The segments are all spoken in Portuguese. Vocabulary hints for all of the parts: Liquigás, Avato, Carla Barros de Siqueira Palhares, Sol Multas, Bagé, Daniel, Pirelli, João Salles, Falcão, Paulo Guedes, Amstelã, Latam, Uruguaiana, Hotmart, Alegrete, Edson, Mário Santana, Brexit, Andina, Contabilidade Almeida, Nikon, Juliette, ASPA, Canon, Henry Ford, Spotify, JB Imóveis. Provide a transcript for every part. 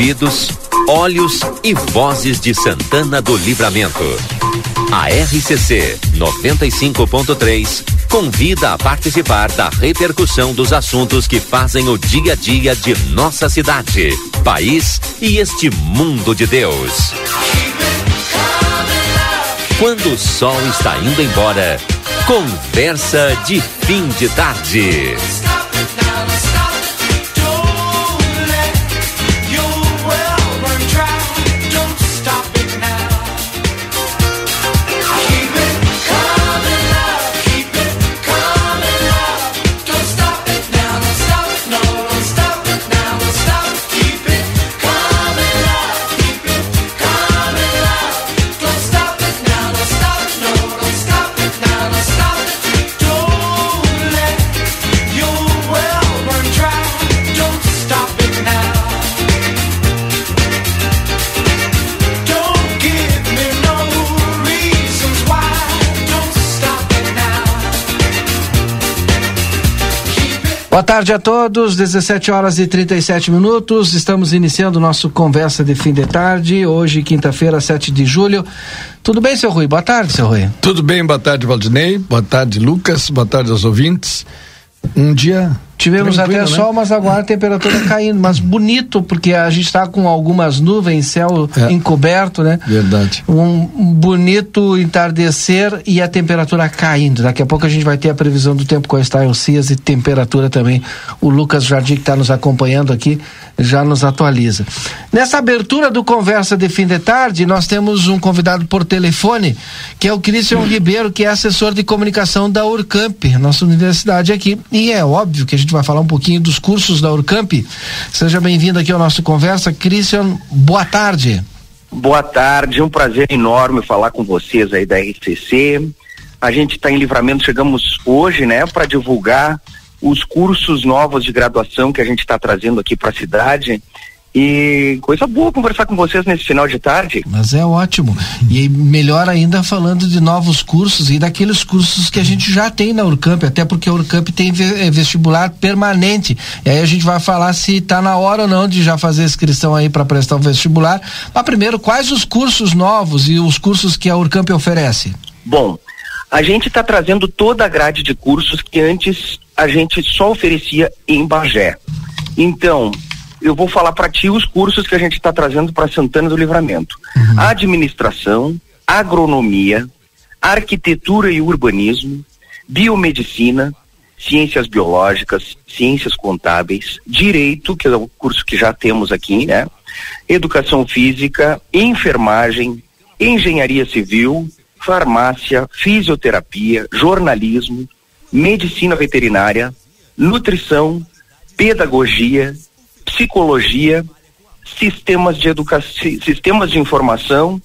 ouvidos, olhos e vozes de Santana do Livramento. A RCC 95.3 convida a participar da repercussão dos assuntos que fazem o dia a dia de nossa cidade, país e este mundo de Deus. Quando o sol está indo embora, conversa de fim de tarde. Boa tarde a todos, 17h37, estamos iniciando nosso Conversa de Fim de Tarde, hoje quinta-feira, 7 de julho. Tudo bem, seu Rui? Boa tarde, seu Rui. Tudo bem, boa tarde, Valdinei, boa tarde, Lucas, boa tarde aos ouvintes. Um dia... Tivemos até sol, né? Mas agora a temperatura caindo, mas bonito, porque a gente está com algumas nuvens, céu encoberto, né? Verdade. Um bonito entardecer e a temperatura caindo. Daqui a pouco a gente vai ter a previsão do tempo com a Style Cias e temperatura também. O Lucas Jardim, que está nos acompanhando aqui, já nos atualiza. Nessa abertura do Conversa de Fim de Tarde, nós temos um convidado por telefone, que é o Cristian Ribeiro, que é assessor de comunicação da URCamp, nossa universidade aqui. E é óbvio que a gente vai falar um pouquinho dos cursos da URCamp. Seja bem-vindo aqui ao nosso Conversa, Cristian, boa tarde. Boa tarde, é um prazer enorme falar com vocês aí da RCC. A gente está em Livramento, chegamos hoje, né, para divulgar os cursos novos de graduação que a gente está trazendo aqui para a cidade. E coisa boa conversar com vocês nesse final de tarde. Mas é ótimo. E melhor ainda falando de novos cursos e daqueles cursos que a gente já tem na URCamp, até porque a URCamp tem vestibular permanente. E aí a gente vai falar se está na hora ou não de já fazer inscrição aí para prestar o vestibular. Mas primeiro, quais os cursos novos e os cursos que a URCamp oferece? Bom, a gente está trazendo toda a grade de cursos que antes a gente só oferecia em Bagé. Então, eu vou falar para ti os cursos que a gente está trazendo para Santana do Livramento. Uhum. Administração, agronomia, arquitetura e urbanismo, biomedicina, ciências biológicas, ciências contábeis, direito, que é o curso que já temos aqui, né? Educação física, enfermagem, engenharia civil, farmácia, fisioterapia, jornalismo, medicina veterinária, nutrição, pedagogia, psicologia, sistemas de educação, sistemas de informação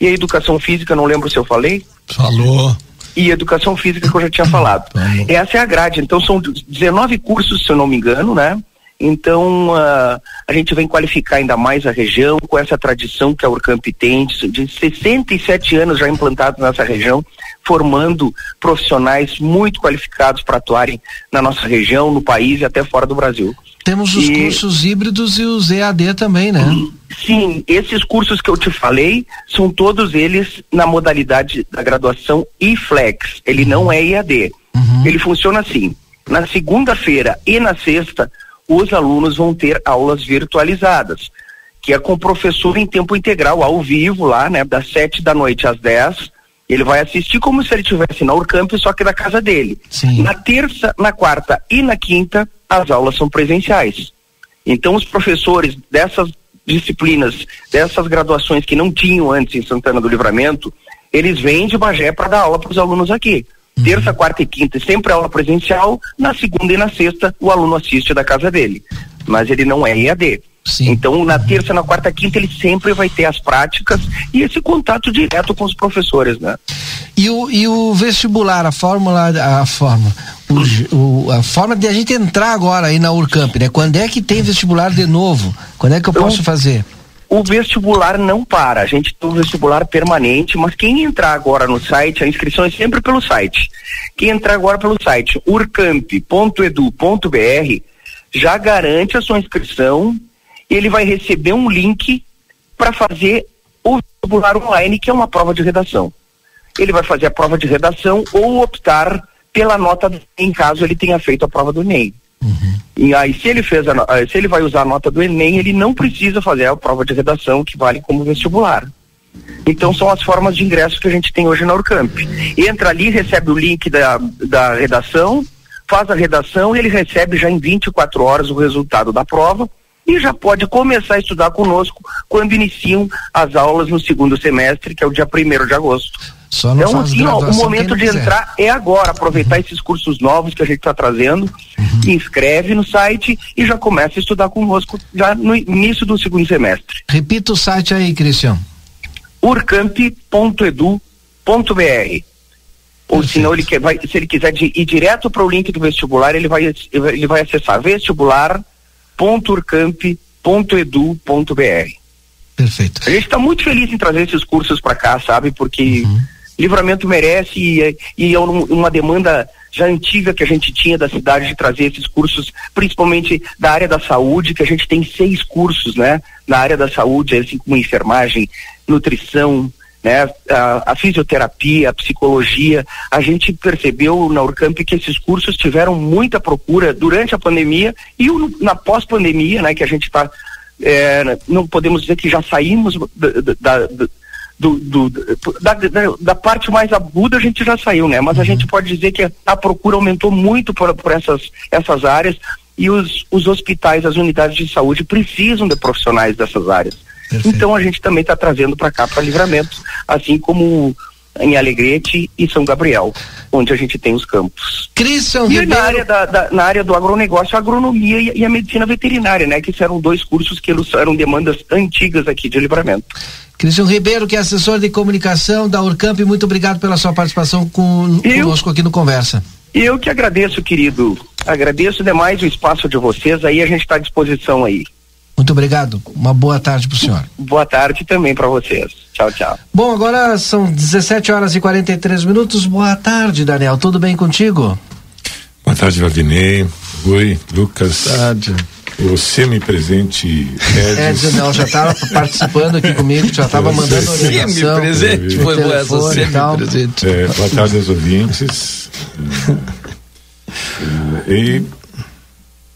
e a educação física, não lembro se eu falei. Falou. E educação física que eu já tinha falado. Falou. Essa é a grade, então são 19 cursos, se eu não me engano, né? Então, a gente vem qualificar ainda mais a região com essa tradição que a URCamp tem, de 67 anos já implantado nessa região, formando profissionais muito qualificados para atuarem na nossa região, no país e até fora do Brasil. Temos os cursos híbridos e os EAD também, né? Sim, esses cursos que eu te falei, são todos eles na modalidade da graduação IFLEX, ele não é EAD. Uhum. Ele funciona assim, na segunda-feira e na sexta, os alunos vão ter aulas virtualizadas, que é com o professor em tempo integral, ao vivo lá, né? Das 7 da noite às 10, ele vai assistir como se ele estivesse na URCamp, só que da casa dele. Sim. Na terça, na quarta e na quinta, as aulas são presenciais. Então, os professores dessas disciplinas, dessas graduações que não tinham antes em Santana do Livramento, eles vêm de Bagé para dar aula para os alunos aqui. Terça, quarta e quinta, sempre aula presencial, na segunda e na sexta, o aluno assiste da casa dele, mas ele não é EAD. Sim. Então, na terça, na quarta, quinta, ele sempre vai ter as práticas e esse contato direto com os professores, né? E o vestibular, a forma de a gente entrar agora aí na URCamp, né? Quando é que tem vestibular de novo? Quando é que eu posso fazer? O vestibular não para, a gente tem um vestibular permanente, mas quem entrar agora no site, a inscrição é sempre pelo site. Quem entrar agora pelo site urcamp.edu.br já garante a sua inscrição ele vai receber um link para fazer o vocabulário online, que é uma prova de redação. Ele vai fazer a prova de redação ou optar pela nota do Enem, caso ele tenha feito a prova do Enem. Uhum. E aí, se ele vai usar a nota do Enem, ele não precisa fazer a prova de redação, que vale como vestibular. Então, são as formas de ingresso que a gente tem hoje na URCamp. Entra ali, recebe o link da redação, faz a redação, ele recebe já em 24 horas o resultado da prova e já pode começar a estudar conosco quando iniciam as aulas no segundo semestre, que é o dia 1º de agosto. Só não então, assim, ó, o momento de entrar é agora, aproveitar esses cursos novos que a gente está trazendo, se inscreve no site e já começa a estudar conosco já no início do segundo semestre. Repita o site aí, Cristian. urcamp.edu.br. Ou senão, se ele quiser ir direto para o link do vestibular, ele vai acessar vestibular.urcamp.edu.br. Perfeito. A gente está muito feliz em trazer esses cursos para cá, sabe? Porque Livramento merece e é uma demanda já antiga que a gente tinha da cidade de trazer esses cursos, principalmente da área da saúde, que a gente tem 6 cursos, né? Na área da saúde, assim como enfermagem, nutrição, né? A fisioterapia, a psicologia. A gente percebeu na URCamp que esses cursos tiveram muita procura durante a pandemia e na pós-pandemia, né? Que a gente está... não podemos dizer que já saímos da parte mais aguda, a gente já saiu, né? Mas a gente pode dizer que a procura aumentou muito por essas áreas, e os hospitais, as unidades de saúde precisam de profissionais dessas áreas. Perfeito. Então a gente também está trazendo para cá, para Livramento, assim como em Alegrete e São Gabriel, onde a gente tem os campos. Cristian Ribeiro. E na área do agronegócio, a agronomia e a medicina veterinária, né? Que eram 2 cursos que eram demandas antigas aqui de Livramento. Cristian Ribeiro, que é assessor de comunicação da URCamp, muito obrigado pela sua participação conosco aqui no Conversa. Eu que agradeço, querido. Agradeço demais o espaço de vocês, aí a gente está à disposição aí. Muito obrigado. Uma boa tarde para o senhor. Boa tarde também para vocês. Tchau, tchau. Bom, agora são 17h43. Boa tarde, Daniel. Tudo bem contigo? Boa tarde, Valdinei, Rui, Lucas. Boa tarde. O semi-presente Edson. Não, já estava participando aqui comigo, já estava mandando orientação. Semi-presente, foi boa essa semi-presente. Boa tarde aos ouvintes.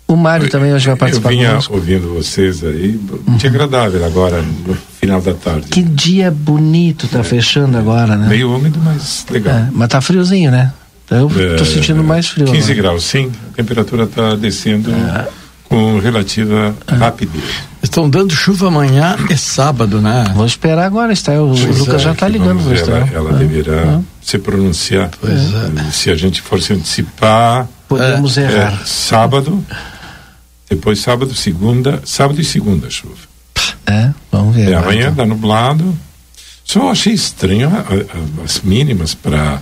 O Mário também hoje vai participar conosco. Eu vinha ouvindo vocês aí, muito agradável agora, no final da tarde. Que dia bonito, tá fechando agora, né? Meio úmido, mas legal. Mas tá friozinho, né? Eu tô sentindo mais frio. 15 agora. Graus, sim. A temperatura tá descendo com relativa rapidez. Estão dando chuva amanhã, é sábado, né? Vou esperar agora, está? O Lucas já tá ligando. Ela deverá se pronunciar. Pois é. Se a gente for se antecipar... Podemos errar. Sábado... Depois sábado e segunda chuva. Vamos ver. Amanhã então. Tá nublado. Só achei estranho as mínimas para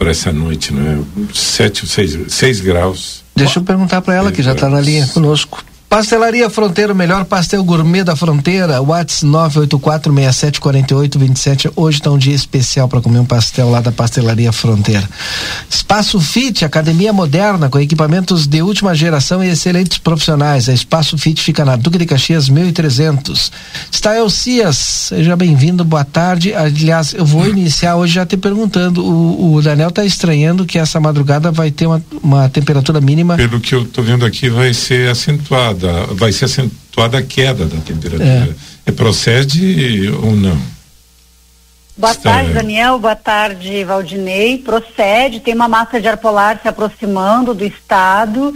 essa noite, né? 6 graus. Deixa eu perguntar para ela, que já está na linha conosco. Pastelaria Fronteira, o melhor pastel gourmet da fronteira. Whats 984674827. Hoje tá um dia especial para comer um pastel lá da Pastelaria Fronteira. Espaço Fit, academia moderna com equipamentos de última geração e excelentes profissionais. A Espaço Fit fica na Duque de Caxias 1300. Stael Cias, seja bem-vindo, boa tarde. Aliás, eu vou iniciar hoje já te perguntando, o Daniel tá estranhando que essa madrugada vai ter uma temperatura mínima. Pelo que eu tô vendo aqui, vai ser acentuada a queda da temperatura. Procede ou não? Boa tarde, Daniel. Boa tarde, Valdinei. Procede, tem uma massa de ar polar se aproximando do estado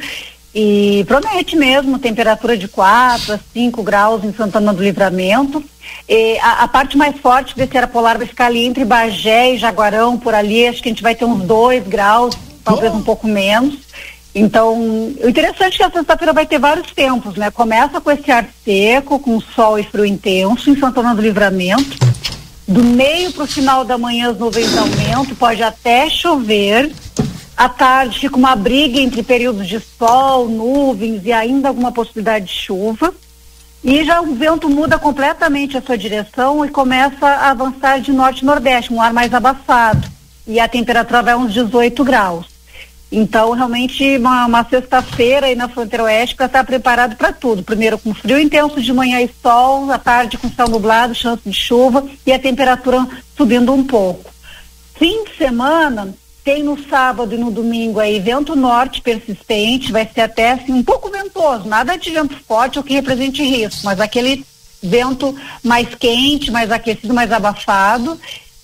e promete mesmo temperatura de 4 a 5 graus em Santana do Livramento. E a parte mais forte desse ar polar vai ficar ali entre Bagé e Jaguarão, por ali, acho que a gente vai ter uns 2 graus, talvez um pouco menos. Então, o interessante é que a sexta-feira vai ter vários tempos, né? Começa com esse ar seco, com sol e frio intenso em Santana do Livramento. Do meio para o final da manhã as nuvens aumentam, pode até chover. À tarde fica uma briga entre períodos de sol, nuvens e ainda alguma possibilidade de chuva. E já o vento muda completamente a sua direção e começa a avançar de norte a nordeste, um ar mais abafado. E a temperatura vai a uns 18 graus. Então, realmente, uma sexta-feira aí na Fronteira Oeste para estar preparado para tudo. Primeiro com frio intenso de manhã e sol, à tarde com céu nublado, chance de chuva e a temperatura subindo um pouco. Fim de semana, tem no sábado e no domingo aí vento norte persistente, vai ser até assim um pouco ventoso, nada de vento forte ou que represente risco, mas aquele vento mais quente, mais aquecido, mais abafado.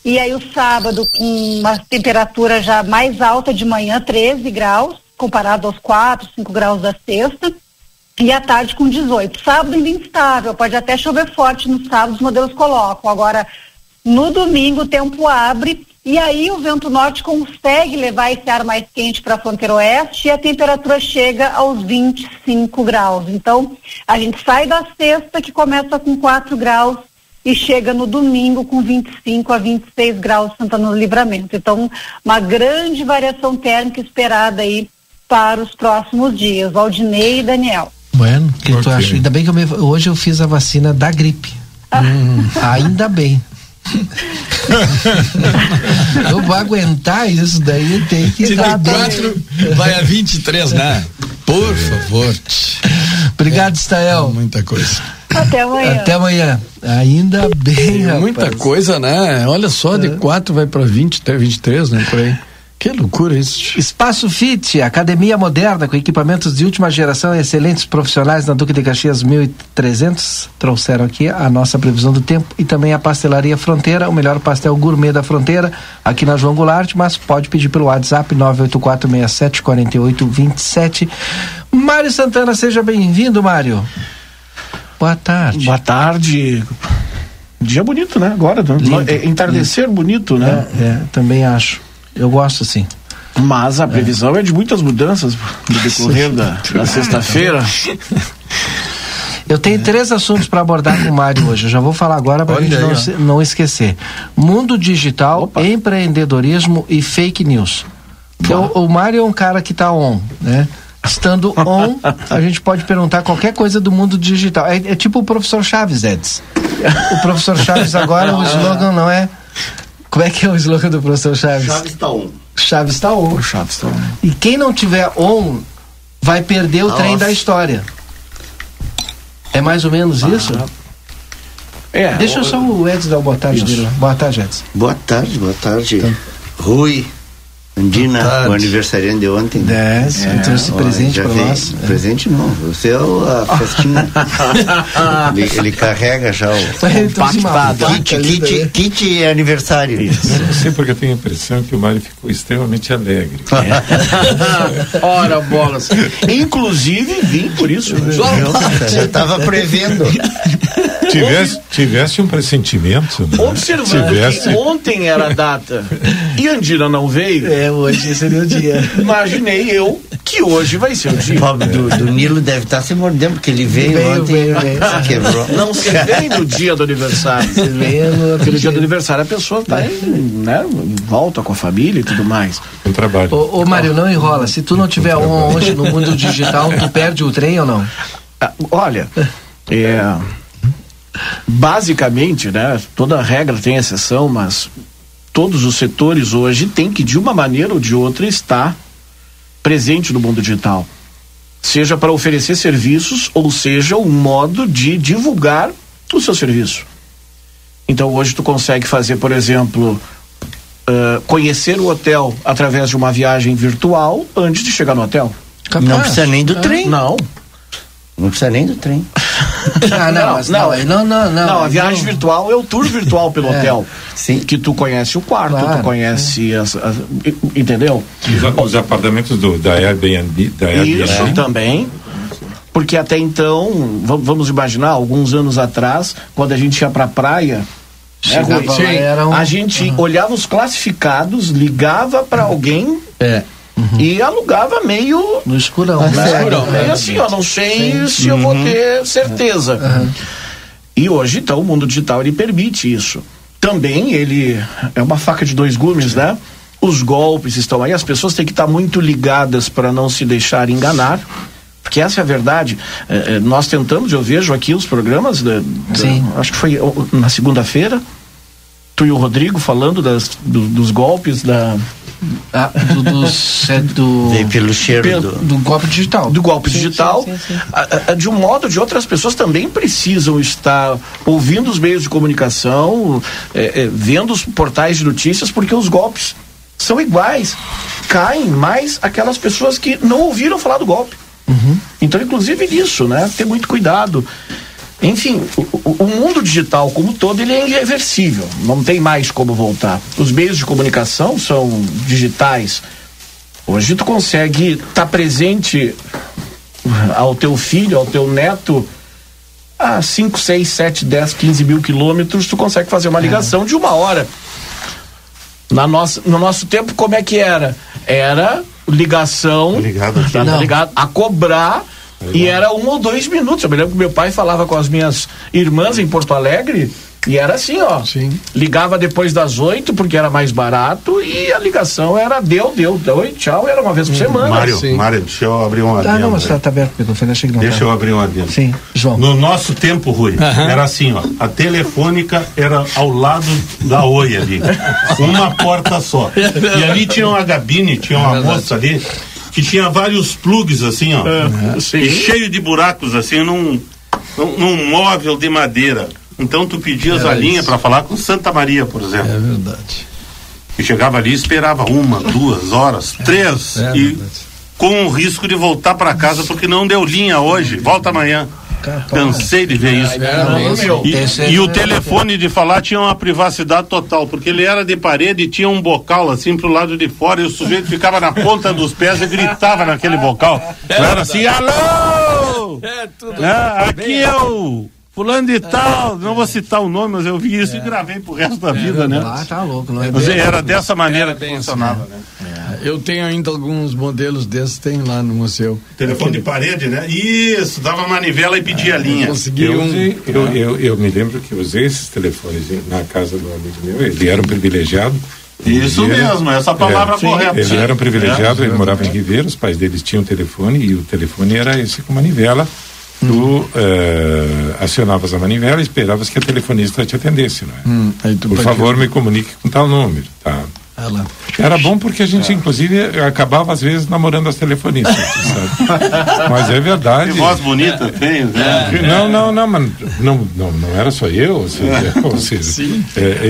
E aí o sábado com uma temperatura já mais alta de manhã, 13 graus, comparado aos 4, 5 graus da sexta, e à tarde com 18. Sábado ainda instável, pode até chover forte no sábado, os modelos colocam. Agora, no domingo o tempo abre e aí o vento norte consegue levar esse ar mais quente para a Fronteira Oeste e a temperatura chega aos 25 graus. Então, a gente sai da sexta que começa com 4 graus e chega no domingo com 25 a 26 graus Santana do Livramento. Então, uma grande variação térmica esperada aí para os próximos dias. Valdinei e Daniel. Bueno, o que tu acha? Ainda bem que hoje eu fiz a vacina da gripe. Ainda bem. Eu vou aguentar isso daí, tem que dar 4, vai a 23, né? Por favor. Obrigado, Stael. Muita coisa. Até amanhã. Até amanhã. Ainda bem, rapaz. Muita coisa, né? Olha só, de 4 vai para 20, até 23, né? Por aí. Que loucura isso. Espaço Fit, academia moderna com equipamentos de última geração e excelentes profissionais na Duque de Caxias 1300, trouxeram aqui a nossa previsão do tempo e também a Pastelaria Fronteira, o melhor pastel gourmet da Fronteira, aqui na João Goulart, mas pode pedir pelo WhatsApp 984674827. Mário Santana, seja bem-vindo, Mário. Boa tarde. Boa tarde. Dia bonito, né? Agora, entardecer bonito, né? É, também acho. Eu gosto, sim. Mas a previsão é de muitas mudanças no decorrer da sexta-feira. Eu tenho 3 assuntos para abordar com o Mário hoje. Eu já vou falar agora para a gente não esquecer. Mundo digital, empreendedorismo e fake news. O Mário é um cara que está on, né? Estando on, a gente pode perguntar qualquer coisa do mundo digital. É tipo o professor Chaves, Edson. O professor Chaves agora, o slogan não é... Como é que é o slogan do professor Chaves? Chaves está on. Chaves está on. Chaves tá on. E quem não tiver on vai perder o trem da história. É mais ou menos isso? É. Deixa só o Edson dar uma boa tarde dele. Boa tarde, Edson. Boa tarde, boa tarde. Então. Rui, Andina, o aniversariante de ontem. Então esse presente para nós. Presente não, você é a festinha. ele carrega já o kit é aniversário. Isso. Eu não sei porque eu tenho a impressão que o Mário ficou extremamente alegre. Ora, bolas. Inclusive vim por isso. Eu estava prevendo. Tivesse um pressentimento, né? Observando que ontem era a data e Andina não veio. Hoje seria o dia. Imaginei eu que hoje vai ser o dia. O pobre do Nilo deve estar se mordendo, porque ele veio ontem. Veio. Se quebrou. Não se vem no dia do aniversário. Porque no dia do aniversário a pessoa está aí, né? Volta com a família e tudo mais. Eu trabalho. Ô Mário, não enrola. Se tu não tiver on hoje no mundo digital, tu perde o trem ou não? Olha, basicamente, né? Toda regra tem exceção, mas todos os setores hoje têm que, de uma maneira ou de outra, estar presente no mundo digital. Seja para oferecer serviços ou seja um modo de divulgar o seu serviço. Então hoje tu consegue fazer, por exemplo, conhecer o hotel através de uma viagem virtual antes de chegar no hotel. Capaz. Não precisa nem do trem. Não precisa nem do trem. Não, a viagem virtual é o tour virtual pelo hotel. Sim. Que tu conhece o quarto, claro, tu conhece entendeu? Os apartamentos da Airbnb. Isso também. Porque até então, vamos imaginar, alguns anos atrás, quando a gente ia pra praia, a gente olhava os classificados, ligava pra alguém. E alugava meio no escurão, meio assim, não sei se eu vou ter certeza. E hoje então o mundo digital ele permite isso também, ele é uma faca de 2 gumes, né? Os golpes estão aí, as pessoas têm que estar muito ligadas para não se deixar enganar, porque essa é a verdade. Nós tentamos, eu vejo aqui os programas acho que foi na segunda-feira, tu e o Rodrigo falando dos golpes pelo cheiro do golpe digital. Do golpe digital. Sim. De um modo ou de outro, as pessoas também precisam estar ouvindo os meios de comunicação, vendo os portais de notícias, porque os golpes são iguais. Caem mais aquelas pessoas que não ouviram falar do golpe. Uhum. Então, inclusive nisso, né? Ter muito cuidado. Enfim, o mundo digital como todo, ele é irreversível, não tem mais como voltar. Os meios de comunicação são digitais. Hoje tu consegue estar presente ao teu filho, ao teu neto, a 5, 6, 7, 10, 15 mil quilômetros, tu consegue fazer uma ligação de uma hora. No nosso tempo, como é que era? Era ligação, ligado a cobrar. E era 1 ou 2 minutos. Eu me lembro que meu pai falava com as minhas irmãs em Porto Alegre e era assim, ó. Sim. Ligava depois das 8 porque era mais barato e a ligação era deu, e tchau, era uma vez por semana. Mário, deixa eu abrir um adendo. Não, mas tá aberto, microfone, achei que não. Deixa eu abrir um adendo. Sim, João. No nosso tempo, Rui, era assim, ó. A telefônica era ao lado da Oi ali. Uma porta só. E ali tinha uma gabine, tinha uma moça ali. Que tinha vários plugs assim, ó. E cheio de buracos assim, num móvel de madeira. Então tu pedias a linha para falar com Santa Maria, por exemplo. É verdade. E chegava ali e esperava 1, 2 horas, 3 e com o risco de voltar para casa porque não deu linha hoje, volta amanhã. Cansei de ver isso. E o telefone de falar tinha uma privacidade total, porque ele era de parede e tinha um bocal assim pro lado de fora e o sujeito ficava na ponta dos pés e gritava naquele bocal. Era assim, alô! Aqui é o fulano de tal, não vou citar o nome, mas eu vi isso e gravei pro resto da vida, né? Tá louco, não é? Mas era dessa maneira que funcionava, né? Eu tenho ainda alguns modelos desses, tem lá no museu. Telefone de parede, né? Isso, dava manivela e pedia linha. Eu me lembro que usei esses telefones na casa do amigo meu, ele era um privilegiado. Isso mesmo, essa palavra correta. Ele era um privilegiado, ele morava em Ribeira, os pais deles tinham telefone e o telefone era esse com manivela. Tu acionavas a manivela e esperavas que a telefonista te atendesse, não é? Aí tu por favor, me comunique com tal número, tá? Era bom porque a gente, inclusive, acabava às vezes namorando as telefonistas, sabe? Mas é verdade. Que voz bonita tem, né? Não era só eu.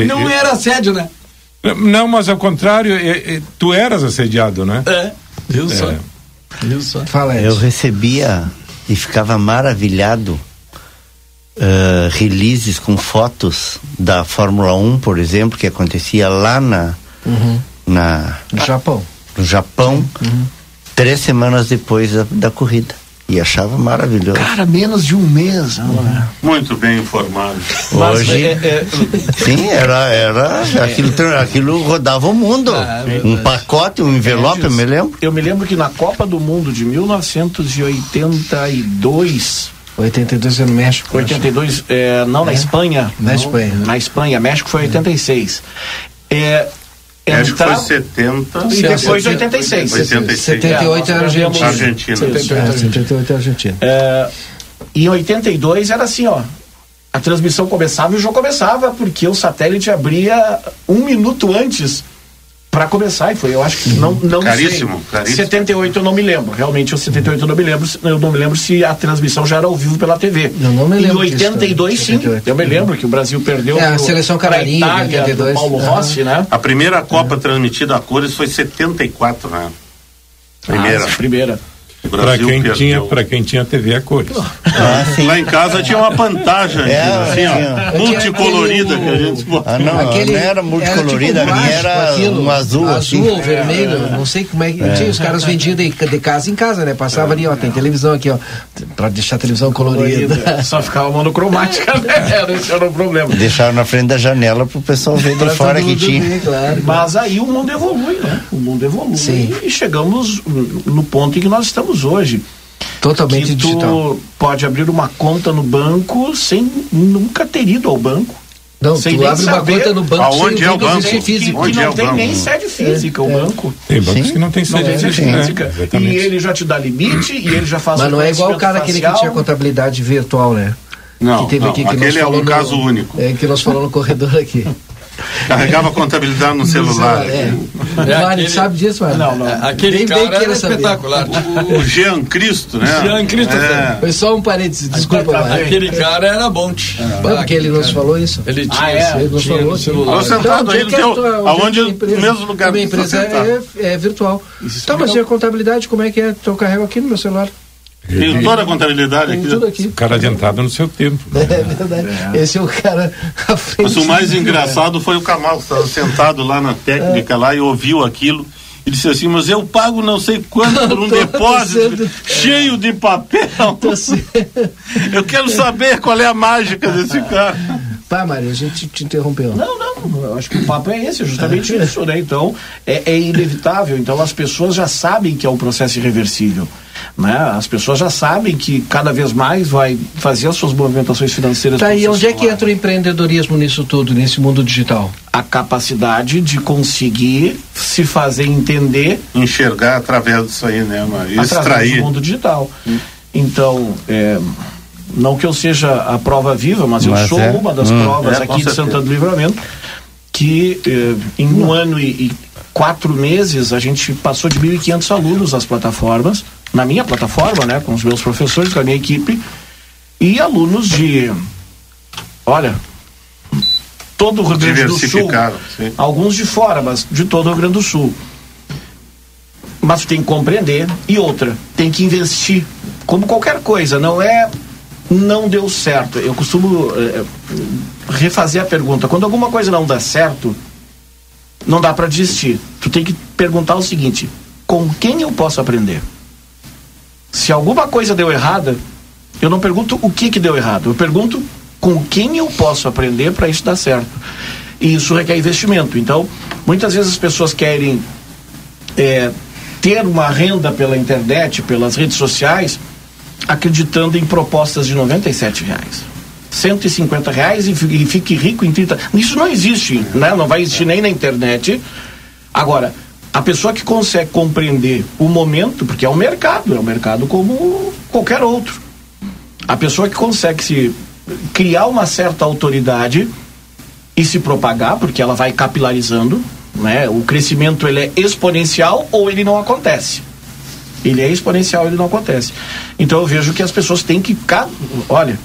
Não era assédio, né? Não, mas ao contrário, tu eras assediado, né? Eu só. Fala, Edson. Eu recebia e ficava maravilhado. Releases com fotos da Fórmula 1, por exemplo, que acontecia lá no Japão. No Japão, 3 semanas depois da corrida. E achava maravilhoso. Cara, menos de um mês. Muito bem informado. Hoje, sim, era aquilo rodava o mundo. Um pacote, um envelope, eu me lembro. Eu me lembro que na Copa do Mundo de 1982 é no México. 82, na Espanha. Na Espanha, México foi 86. México foi 70 e depois 86. 78 era Argentina. 78 é Argentina. Em 82 era assim, ó. A transmissão começava e o jogo começava, porque o satélite abria 1 minuto antes para começar, e foi, eu acho que não caríssimo, sei. Caríssimo. 78 eu não me lembro, realmente, o 78 eu não me lembro se a transmissão já era ao vivo pela TV. Eu não me lembro. Em 82 sim, 78. Eu me lembro que o Brasil perdeu a seleção Caralinho, pra Itália, 82, do Paulo Rossi, né? A primeira Copa transmitida a cores foi 74, né? Primeira. Para quem tinha TV a cores. Lá em casa tinha uma pantagem assim, multicolorida que a gente botava. Não era multicolorida, tipo era aquilo, um azul assim, ou vermelho, não sei como é que tinha, os caras vendiam de casa em casa, né? Passava ali, ó, tem televisão aqui, ó, para deixar a televisão colorida. Só ficava monocromática, né? Esse era o problema. Deixaram na frente da janela pro pessoal ver de fora que tinha. Bem, claro. Mas aí o mundo evolui, né? Sim. E chegamos no ponto em que nós estamos hoje. Totalmente digital. Pode abrir uma conta no banco sem nunca ter ido ao banco. Não, sem tu abre uma conta no banco aonde é o banco? Que não tem nem sede física o banco. Tem bancos que não tem sede física. E ele já te dá limite e ele já faz. Mas não é igual o cara aquele que tinha contabilidade virtual, né? Não, aquele é um caso único. É que nós falamos no corredor aqui. Carregava a contabilidade no celular. Mário sabe disso, Mário? Não, não. Aquele cara era espetacular. O Jean Cristo, né? Jean Cristo. Foi só um parênteses, desculpa, Mário. Aquele cara era bom. Porque ele nos falou isso. Ele tinha no celular. Sentado aí, aonde no mesmo lugar. Minha empresa é virtual. Tá, mas a contabilidade, como é que é? Eu carrego aqui no meu celular. Tem toda a contabilidade aqui. O cara adiantado no seu tempo. Né? É verdade. É. Esse é o cara à frente. Mas o mais engraçado foi o Kamal, estava sentado lá na técnica lá e ouviu aquilo. Ele disse assim, mas eu pago não sei quanto por um depósito cheio de papel. Eu quero saber qual é a mágica desse cara. Pá, Mário, a gente te interrompeu. Não, eu acho que o papo é esse, justamente isso, né? Então, é inevitável. Então, as pessoas já sabem que é um processo irreversível, né? As pessoas já sabem que cada vez mais vai fazer as suas movimentações financeiras. Tá, e onde é que entra o empreendedorismo nisso tudo, nesse mundo digital? A capacidade de conseguir se fazer entender. Enxergar através disso aí, né, Mário? Através do mundo digital. Então, não que eu seja a prova viva, mas eu sou uma das provas aqui de Santana do Livramento, que em um ano e 4 meses a gente passou de 1.500 alunos nas plataformas, na minha plataforma, né, com os meus professores, com a minha equipe, e alunos de, olha, todo o Rio Grande do Sul, sim. Alguns de fora, mas de todo o Rio Grande do Sul. Mas tem que compreender, e outra, tem que investir, como qualquer coisa, não deu certo. Eu costumo refazer a pergunta. Quando alguma coisa não dá certo, não dá para desistir. Tu tem que perguntar o seguinte: com quem eu posso aprender? Se alguma coisa deu errada, eu não pergunto o que deu errado. Eu pergunto com quem eu posso aprender para isso dar certo. E isso requer investimento. Então, muitas vezes as pessoas querem ter uma renda pela internet, pelas redes sociais, acreditando em propostas de R$97, R$150 e fique rico em 30. Isso não existe, né? Não vai existir nem na internet. Agora, a pessoa que consegue compreender o momento, porque é um mercado como qualquer outro. A pessoa que consegue se criar uma certa autoridade e se propagar, porque ela vai capilarizando, né? O crescimento ele é exponencial ou ele não acontece. Ele é exponencial, ele não acontece. Então eu vejo que as pessoas têm que ficar. Olha,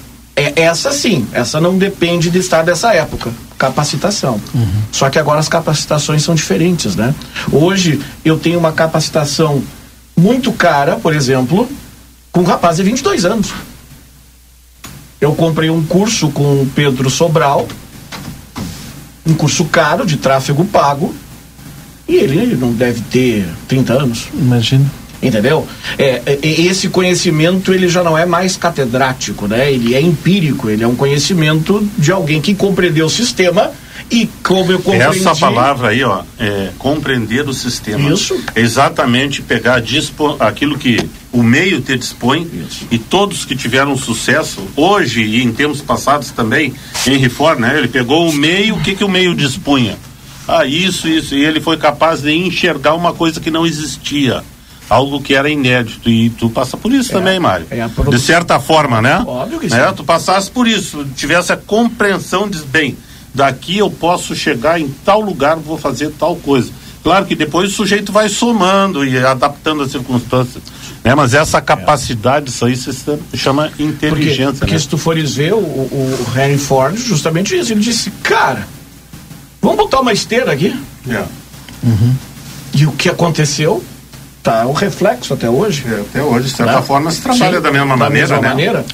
essa sim, essa não depende de estar dessa época. Capacitação. Uhum. Só que agora as capacitações são diferentes, né? Hoje eu tenho uma capacitação muito cara, por exemplo, com um rapaz de 22 anos. Eu comprei um curso com o Pedro Sobral, um curso caro de tráfego pago, e ele não deve ter 30 anos. Imagina. Entendeu? Esse conhecimento ele já não é mais catedrático, né? Ele é empírico, ele é um conhecimento de alguém que compreendeu o sistema e como eu compreendi... Essa palavra aí, compreender o sistema. Isso. É exatamente pegar aquilo que o meio te dispõe. Isso. E todos que tiveram sucesso, hoje e em tempos passados também, Henry Ford, né? Ele pegou o meio, o que o meio dispunha? Isso, e ele foi capaz de enxergar uma coisa que não existia. Algo que era inédito, e tu passa por isso também, Mário. De certa forma, né? Óbvio que sim. Tu passasse por isso, tivesse a compreensão de, bem, daqui eu posso chegar em tal lugar, vou fazer tal coisa. Claro que depois o sujeito vai somando e adaptando as circunstâncias, né? Mas essa capacidade, isso aí se chama inteligência. Porque se tu fores ver o Henry Ford, justamente isso, ele disse, cara, vamos botar uma esteira aqui? Uhum. E o que aconteceu? Tá, o reflexo até hoje. Até hoje, de certa forma, se trabalha da mesma maneira.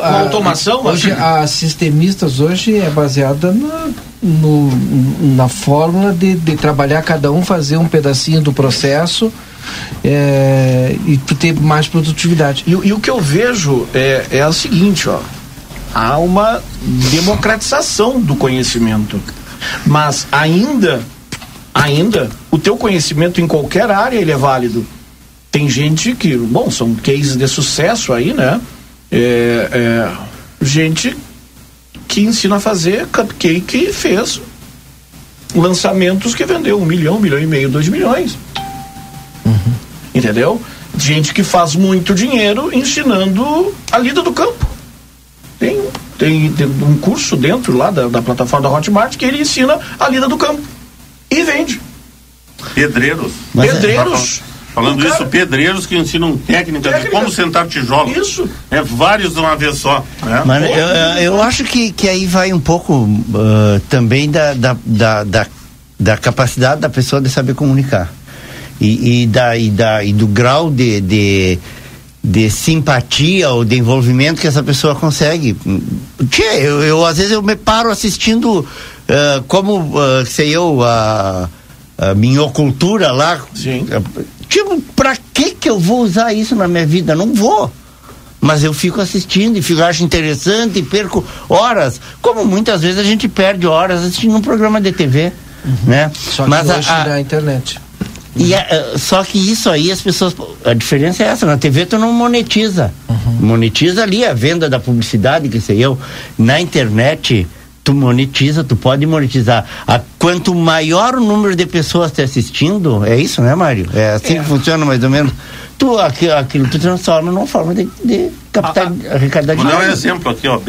A automação... Hoje, a sistemistas hoje é baseada na fórmula de trabalhar cada um, fazer um pedacinho do processo e ter mais produtividade. E o que eu vejo é o seguinte, há uma democratização do conhecimento, mas ainda, o teu conhecimento em qualquer área, ele é válido. Tem gente que, são cases de sucesso aí, né? Gente que ensina a fazer cupcake e fez lançamentos que vendeu 1 milhão, 1,5 milhão, 2 milhões. Uhum. Entendeu? Gente que faz muito dinheiro ensinando a lida do campo. Tem tem um curso dentro lá da plataforma da Hotmart que ele ensina a lida do campo e vende. Pedreiros. Pedreiros. Falando isso, pedreiros que ensinam técnicas de como sentar tijolos. Isso. Vários de uma vez só. Né? Mas eu acho que aí vai um pouco também da capacidade da pessoa de saber comunicar. E do grau de simpatia ou de envolvimento que essa pessoa consegue. Eu às vezes eu me paro assistindo a minha cultura lá. Sim. Pra que eu vou usar isso na minha vida? Não vou. Mas eu fico assistindo e acho interessante e perco horas, como muitas vezes a gente perde horas assistindo um programa de TV, né? Só que mas na internet. E só que isso aí as pessoas, a diferença é essa, na TV tu não monetiza. Monetiza ali a venda da publicidade, que sei eu. Na internet tu monetiza, tu pode monetizar. Quanto maior o número de pessoas te assistindo, é isso, né, Mário? É assim que funciona, mais ou menos. Aquilo tu transforma numa forma de captar, arrecadar dinheiro. Vou dar um exemplo aqui, eu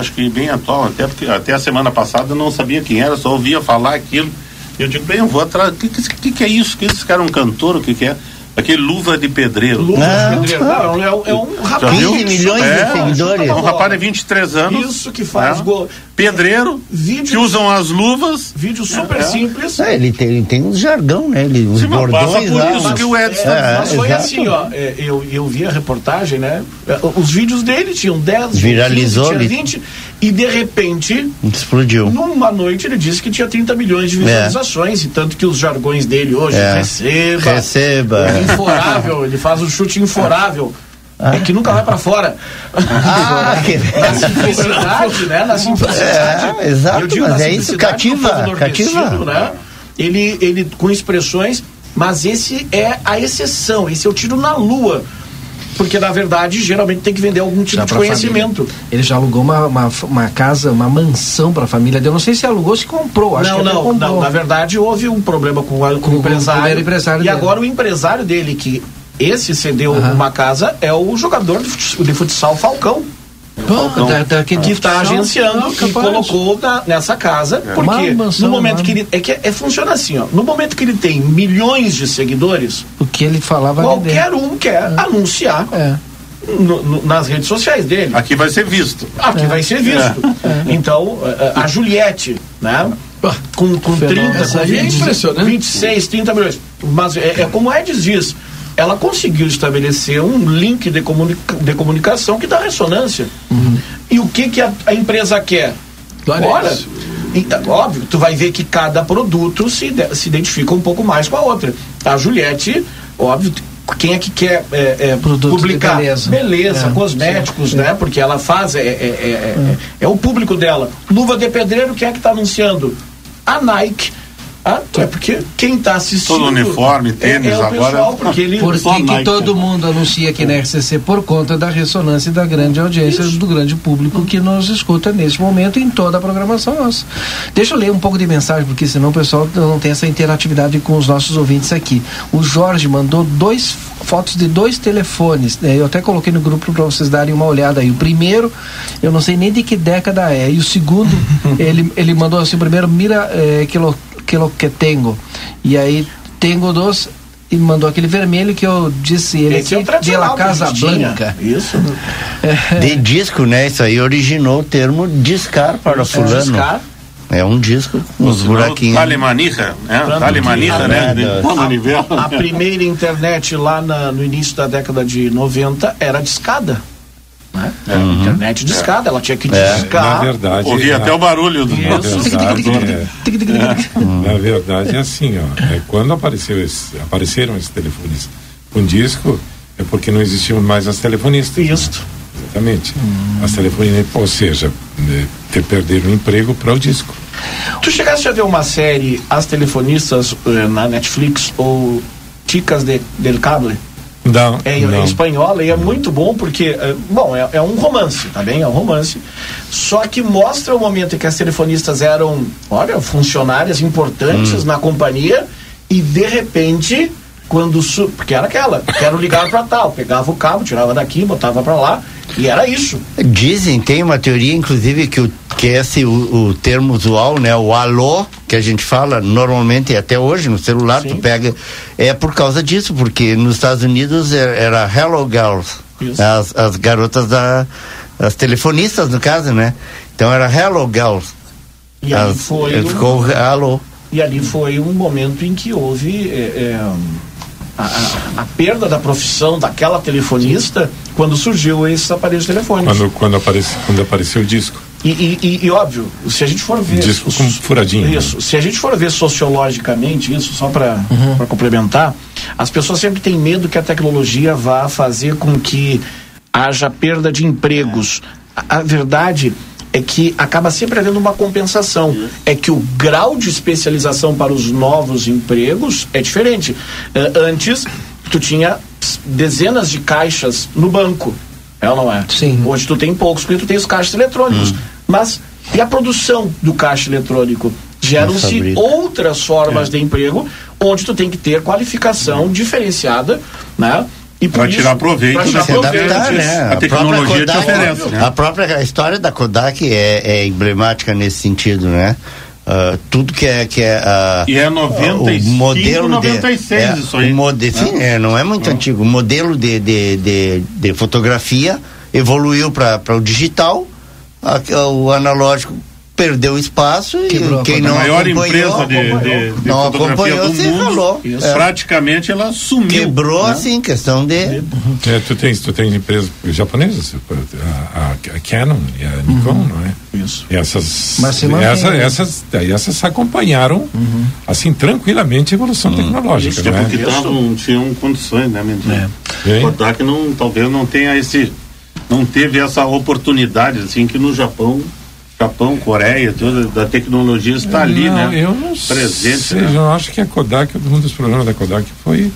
acho que bem atual, até porque até a semana passada eu não sabia quem era, só ouvia falar aquilo. Eu digo, bem, eu vou atrás, o que é isso? Que esse cara é um cantor, o que é? Aquele luva de pedreiro. É um rapaz. 15 milhões de seguidores. É um rapaz de 23 anos. Isso que faz gol. Pedreiro, vídeos, que usam as luvas. Vídeo super simples. Ele tem um jargão, né? Os bordões lá. Por isso que o Edson... mas foi assim, ó. Eu vi a reportagem, né? Os vídeos dele tinham 10, viralizou, 15, tinha 20. E de repente... explodiu. Numa noite ele disse que tinha 30 milhões de visualizações. E tanto que os jargões dele hoje... Receba. Inforável, ele faz um chute inforável. É que nunca vai pra fora. Na simplicidade, né? Na simplicidade. Exato, eu digo, mas é isso, cativa. Né? Ele com expressões, mas esse é a exceção, esse é o tiro na lua. Porque, na verdade, geralmente tem que vender algum tipo de conhecimento. Família. Ele já alugou uma casa, uma mansão para a família dele. Eu não sei se alugou ou se comprou. Acho não. Na verdade, houve um problema com o empresário. E agora o empresário dele, que esse cedeu uma casa, é o jogador de futsal Falcão. Que está agenciando e colocou nessa casa. Porque mansão, no momento que ele... funciona assim, ó. No momento que ele tem milhões de seguidores, o que ele falava, qualquer um quer anunciar nas redes sociais dele. Aqui vai ser visto. Então, a Juliette, né? Com 30, com 20, 26, 30 milhões. Mas é como o Edson diz, ela conseguiu estabelecer um link de comunicação que dá ressonância. E o que a empresa quer? Agora, óbvio, tu vai ver que cada produto se identifica um pouco mais com a outra. A Juliette, óbvio, quem é que quer publicar? Beleza, cosméticos, né? Porque ela faz, é o público dela. Luva de pedreiro, quem é que está anunciando? A Nike. É porque quem está assistindo... Todo uniforme, tênis, o pessoal, agora... Porque todo mundo anuncia aqui na RCC por conta da ressonância e da grande audiência, do grande público que nos escuta neste momento em toda a programação nossa. Deixa eu ler um pouco de mensagem, porque senão o pessoal não tem essa interatividade com os nossos ouvintes aqui. O Jorge mandou fotos de 2 telefones. Eu até coloquei no grupo para vocês darem uma olhada aí. O primeiro, eu não sei nem de que década é. E o segundo, ele mandou assim, o primeiro, mira que tenho. E aí, tenho dos... E mandou aquele vermelho que eu disse... Ele que de La Casa Blanca. Isso. De disco, né? Isso aí originou o termo discar para fulano. Discar. É um disco com os buraquinhos. Talemanija, né? Talemanija, né? A primeira internet lá no início da década de 90 era discada. Né? Era internet discada, ela tinha que discar. Na verdade, ouvi até o barulho do na verdade é assim, ó. Quando apareceram esses telefones com disco, é porque não existiam mais as telefonistas. Isso. Né? Exatamente. As telefonistas, ou seja, perderam o emprego para o disco. Tu chegaste a ver uma série, As Telefonistas, na Netflix, ou Chicas del Cable? Não, é espanhola e é muito bom porque, é um romance, tá bem? É um romance. Só que mostra o momento em que as telefonistas eram, funcionárias importantes na companhia e de repente, porque era quero ligar pra tal, pegava o cabo, tirava daqui, botava pra lá E era isso. Dizem, tem uma teoria, inclusive, que esse o termo usual, né, o alô, que a gente fala normalmente até hoje no celular, sim, tu pega, é por causa disso, porque nos Estados Unidos era Hello Girls, as garotas as telefonistas, no caso, né? Então era Hello Girls. E ali ficou alô. E ali foi um momento em que houve a perda da profissão daquela telefonista quando surgiu esse aparelho telefônico. Quando apareceu o disco. E óbvio, se a gente for ver... Disco com furadinho. Isso. Né? Se a gente for ver sociologicamente, isso só para complementar, as pessoas sempre têm medo que a tecnologia vá fazer com que haja perda de empregos. A verdade é que acaba sempre havendo uma compensação. É que o grau de especialização para os novos empregos é diferente. Antes, tu tinha dezenas de caixas no banco. É ou não é? Sim. Hoje tu tem poucos, porque tu tem os caixas eletrônicos. Mas e a produção do caixa eletrônico? Geram-se outras formas de emprego, onde tu tem que ter qualificação diferenciada, né? Para tirar proveito, pra se adaptar, né? A tecnologia te oferece, né? A própria história da Kodak é emblemática nesse sentido, né? Tudo e é 95, o modelo 96 isso aí. Sim, não é muito antigo. O modelo de fotografia evoluiu para o digital, o analógico perdeu espaço e quem não acompanhou... A maior empresa de não fotografia do mundo, falou. Praticamente ela sumiu. Quebrou, né? Assim, questão de... Tu tens empresas japonesas, a Canon e a Nikon, não é? Isso. E essas acompanharam, assim, tranquilamente a evolução tecnológica, isso, né? Porque não tinham condições, né? Kodak talvez não tenha não teve essa oportunidade, assim, que no Japão, Coreia, toda a tecnologia está ali, né? Eu não presente, sei, né? Eu acho que a Kodak, um dos problemas da Kodak foi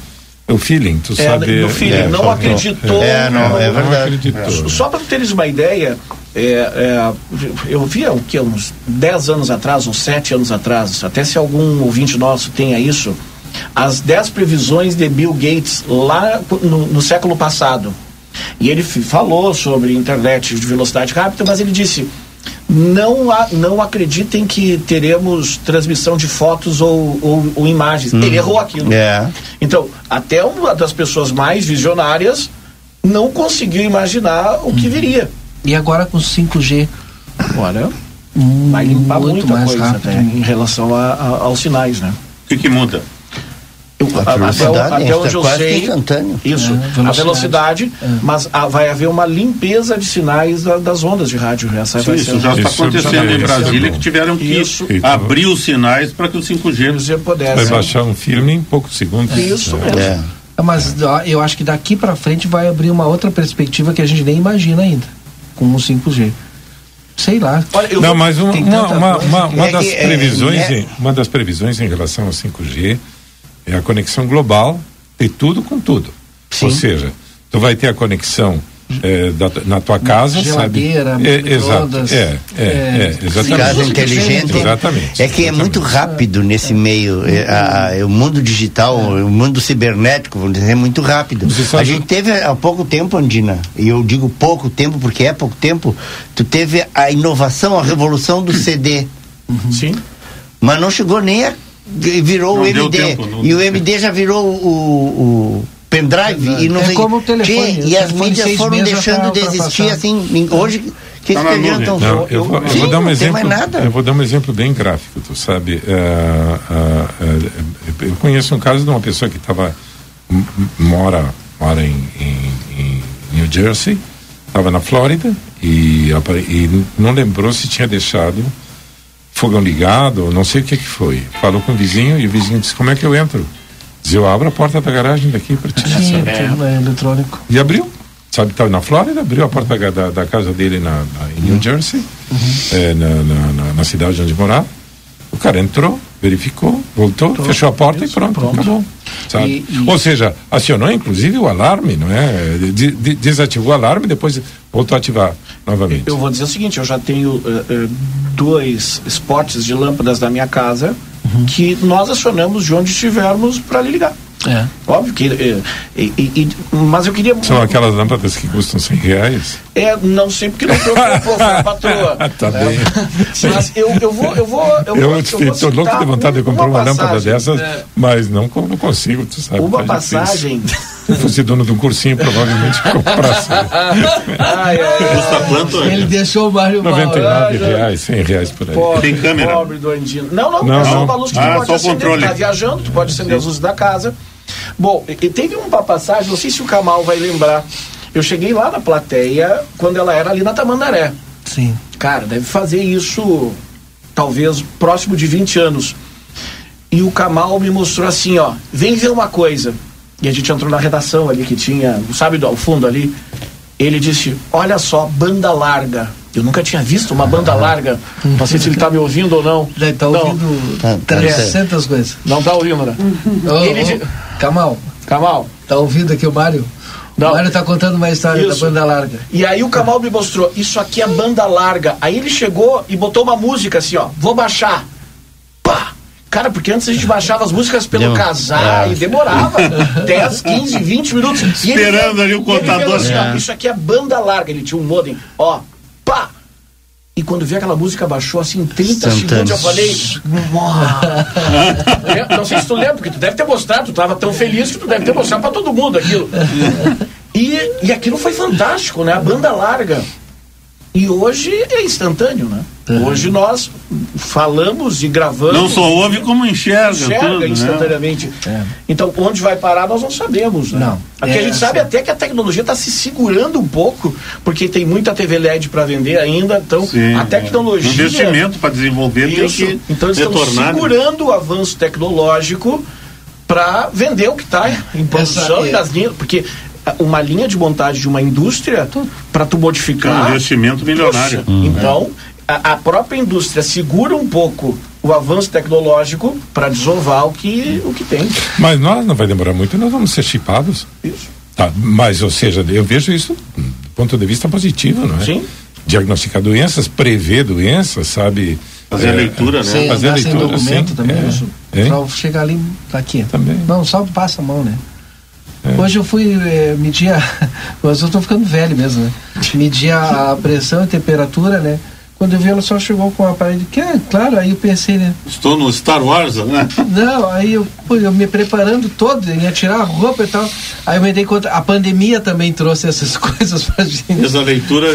o feeling, tu sabe. O feeling, não acreditou. É verdade. Só para teres uma ideia, eu via uns 10 anos atrás, ou 7 anos atrás, até se algum ouvinte nosso tenha isso, as 10 previsões de Bill Gates lá no século passado. E ele falou sobre internet de velocidade rápida, mas ele disse... Não acreditem que teremos transmissão de fotos ou imagens. Ele errou aquilo. Então, até uma das pessoas mais visionárias não conseguiu imaginar o que viria. E agora com 5G? Agora vai limpar muita coisa até, em relação aos sinais, né? O que muda? Até onde eu sei, isso, a velocidade, mas vai haver uma limpeza de sinais das ondas de rádio. Isso já está acontecendo em Brasília, que tiveram que abrir os sinais para que o 5G pudesse. Vai baixar um filme em poucos segundos. Isso mesmo. Mas eu acho que daqui para frente vai abrir uma outra perspectiva que a gente nem imagina ainda, com o 5G. Sei lá. Olha, uma das previsões em relação ao 5G é a conexão global de tudo com tudo. Sim. Ou seja, tu vai ter a conexão na tua casa, geladeira, sabe? Casa inteligente. Exatamente. É que é muito rápido nesse meio, o mundo digital, o mundo cibernético, vamos dizer, é muito rápido. A gente teve há pouco tempo, Andina, e eu digo pouco tempo porque é pouco tempo, tu teve a inovação, a revolução do CD. Sim. Mas não chegou nem a virou não o MD tempo, e o MD já virou o pendrive e não veio. Como o telefone, e as mídias foram deixando de existir assim, hoje que tá eu vou dar um exemplo. Eu vou dar um exemplo bem gráfico, tu sabe? Eu conheço um caso de uma pessoa que mora em New Jersey, estava na Flórida e não lembrou se tinha deixado fogão ligado, não sei o que foi. Falou com o vizinho e o vizinho disse: como é que eu entro? Diz: eu abro a porta da garagem daqui para ti. Sim, é eletrônico. E abriu, sabe, estava na Flórida, abriu a porta da casa dele em New Jersey, na cidade onde morava. O cara entrou, verificou, voltou, fechou a porta e pronto. Acabou. Sabe? Ou seja, acionou inclusive o alarme, não é? Desativou o alarme, depois voltou a ativar novamente. Eu vou dizer o seguinte, eu já tenho 2 spots de lâmpadas da minha casa que nós acionamos de onde estivermos para ligar. É. Óbvio que... mas eu queria... São aquelas lâmpadas que custam R$100? É, não sei, porque não preocupou a patroa. Tá bem. Mas eu estou louco de vontade de comprar uma lâmpada dessas, mas não consigo, tu sabe. Uma passagem... Se fosse dono de um cursinho, provavelmente comprasse. Ele deixou o Mário mal. R$99, R$100 por aí. Pobre, tem câmera? Pobre do Andina. Não, é só uma luz que tu pode acender. Está viajando, tu pode acender as luzes da casa. Bom, e teve uma passagem, não sei se o Kamal vai lembrar. Eu cheguei lá na plateia quando ela era ali na Tamandaré. Sim. Cara, deve fazer isso talvez próximo de 20 anos. E o Kamal me mostrou assim, ó, vem ver uma coisa. E a gente entrou na redação ali que tinha, sabe, do ao fundo ali. Ele disse, olha só, banda larga. Eu nunca tinha visto uma banda larga. Não sei se ele tá me ouvindo ou não. Ele tá ouvindo 300 coisas. Não tá ouvindo, né? Kamal. Tá ouvindo aqui o Mário? Não. O Mário tá contando uma história da banda larga. E aí o Kamal me mostrou, isso aqui é banda larga. Aí ele chegou e botou uma música assim, ó, vou baixar. Pá! Cara, porque antes a gente baixava as músicas pelo casar e demorava 10, 15, 20 minutos. Esperando ali o contador. Assim, ó, isso aqui é banda larga. Ele tinha um modem, ó, pá! E quando vi aquela música, baixou assim 30 segundos, eu falei... Não sei se tu lembra, porque tu deve ter mostrado, tu tava tão feliz que tu deve ter mostrado pra todo mundo aquilo. E aquilo foi fantástico, né? A banda larga. E hoje é instantâneo, né? Hoje nós falamos e gravamos. Não só ouve como enxerga tudo, instantaneamente. Né? É. Então, onde vai parar nós não sabemos, né? Porque a gente sabe até que a tecnologia está se segurando um pouco, porque tem muita TV LED para vender ainda. Então, sim, a tecnologia. Investimento para desenvolver tem que então, estamos segurando o avanço tecnológico para vender o que está em produção e nas linhas. Porque uma linha de montagem de uma indústria para tu modificar. É um investimento milionário. Então. A própria indústria segura um pouco o avanço tecnológico para desovar o que tem. Mas nós não vai demorar muito, nós vamos ser chipados. Isso. Tá, mas, ou seja, eu vejo isso do ponto de vista positivo, não é? Sim. Diagnosticar doenças, prever doenças, sabe? Fazer a leitura, né? Fazer a leitura, documento também, isso. Só chegar ali, tá aqui. Também. Não, só passa a mão, né? É. Hoje eu fui medir mas eu tô ficando velho mesmo, né? Medir a pressão e temperatura, né? Quando eu vi, ela só chegou com o aparelho. Que é claro, aí eu pensei, né? Estou no Star Wars, né? Não, aí eu me preparando todo, ia tirar a roupa e tal. Aí eu me dei conta, a pandemia também trouxe essas coisas pra gente. Fez a leitura.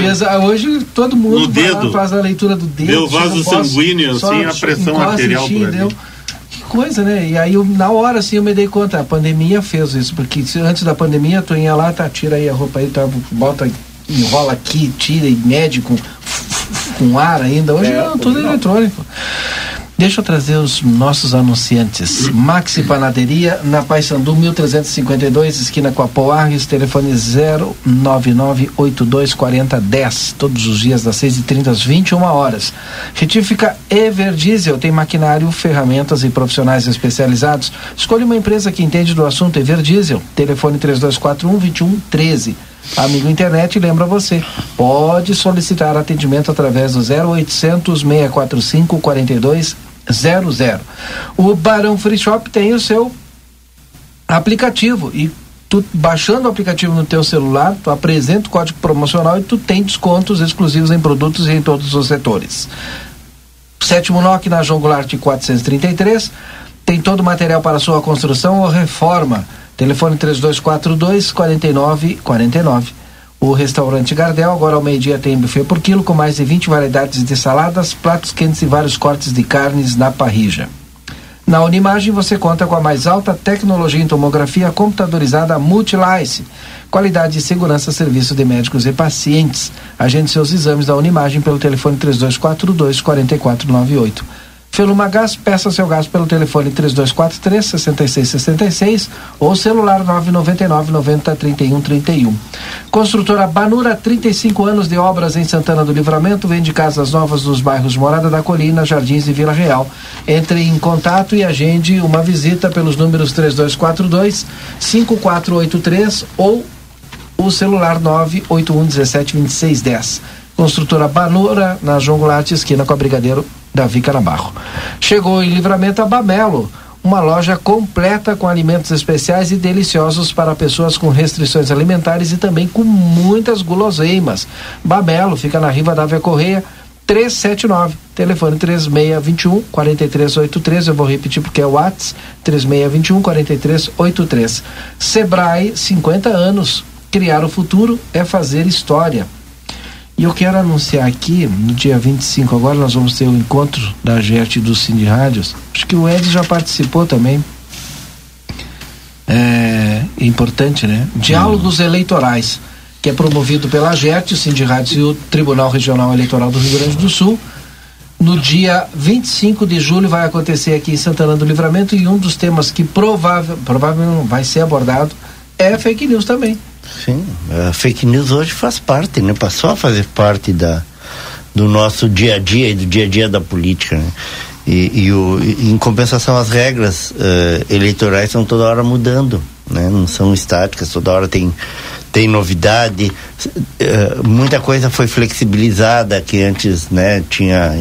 Hoje todo mundo faz a leitura do dedo. Deu vaso sanguíneo, assim, a pressão arterial. Que coisa, né? E aí, na hora, assim, eu me dei conta, a pandemia fez isso. Porque antes da pandemia, tu ia lá, tá, tira aí a roupa aí, tá, bota, enrola aqui, tira e mede com ar ainda, hoje não, tudo eletrônico. Deixa eu trazer os nossos anunciantes. Maxi Panaderia, na Paissandu 1352, esquina com a Poarres, telefone 099824010, todos os dias das 6h30 às 21h. Retífica Everdiesel, tem maquinário, ferramentas e profissionais especializados. Escolha uma empresa que entende do assunto, Everdiesel, telefone 3241-2113. Amigo Internet, lembra você, pode solicitar atendimento através do 0800 645 4200. O Barão Free Shop tem o seu aplicativo e tu baixando o aplicativo no teu celular, tu apresenta o código promocional e tu tem descontos exclusivos em produtos e em todos os setores. Sétimo NOC na João Goulart 433, tem todo o material para sua construção ou reforma. Telefone 3242-4949. O restaurante Gardel, agora ao meio-dia, tem buffet por quilo, com mais de 20 variedades de saladas, pratos quentes e vários cortes de carnes na parrilla. Na Unimagem você conta com a mais alta tecnologia em tomografia computadorizada Multilice. Qualidade e segurança, serviço de médicos e pacientes. Agende seus exames da Unimagem pelo telefone 3242-4498. Felumagás, peça seu gás pelo telefone 3243-6666 ou celular 999-903131. Construtora Banura, 35 anos de obras em Santana do Livramento, vende casas novas nos bairros Morada da Colina, Jardins e Vila Real. Entre em contato e agende uma visita pelos números 3242-5483 ou o celular 981-172610. Construtora Banura, na João Goulart, esquina com a Brigadeiro Davi Canabarro. Chegou em Livramento a Bamelo, uma loja completa com alimentos especiais e deliciosos para pessoas com restrições alimentares e também com muitas guloseimas. Bamelo fica na Rivadavia Correia 379, telefone 3621-4383, eu vou repetir porque é o WhatsApp, 3621-4383. Sebrae, 50 anos, criar o futuro é fazer história. E eu quero anunciar aqui, no dia 25 agora, nós vamos ter o encontro da GERT e do Cine Rádios. Acho que o Edson já participou também. É importante, né? Diálogos eleitorais, que é promovido pela GERT, o Cine Rádios e o Tribunal Regional Eleitoral do Rio Grande do Sul. No dia 25 de julho vai acontecer aqui em Santana do Livramento, e um dos temas que provavelmente vai ser abordado é fake news também. Sim, a fake news hoje faz parte, né? Passou a fazer parte do nosso dia a dia e do dia a dia da política, né? E em compensação, as regras eleitorais estão toda hora mudando, né? Não são estáticas, toda hora tem novidade, muita coisa foi flexibilizada que antes, né, tinha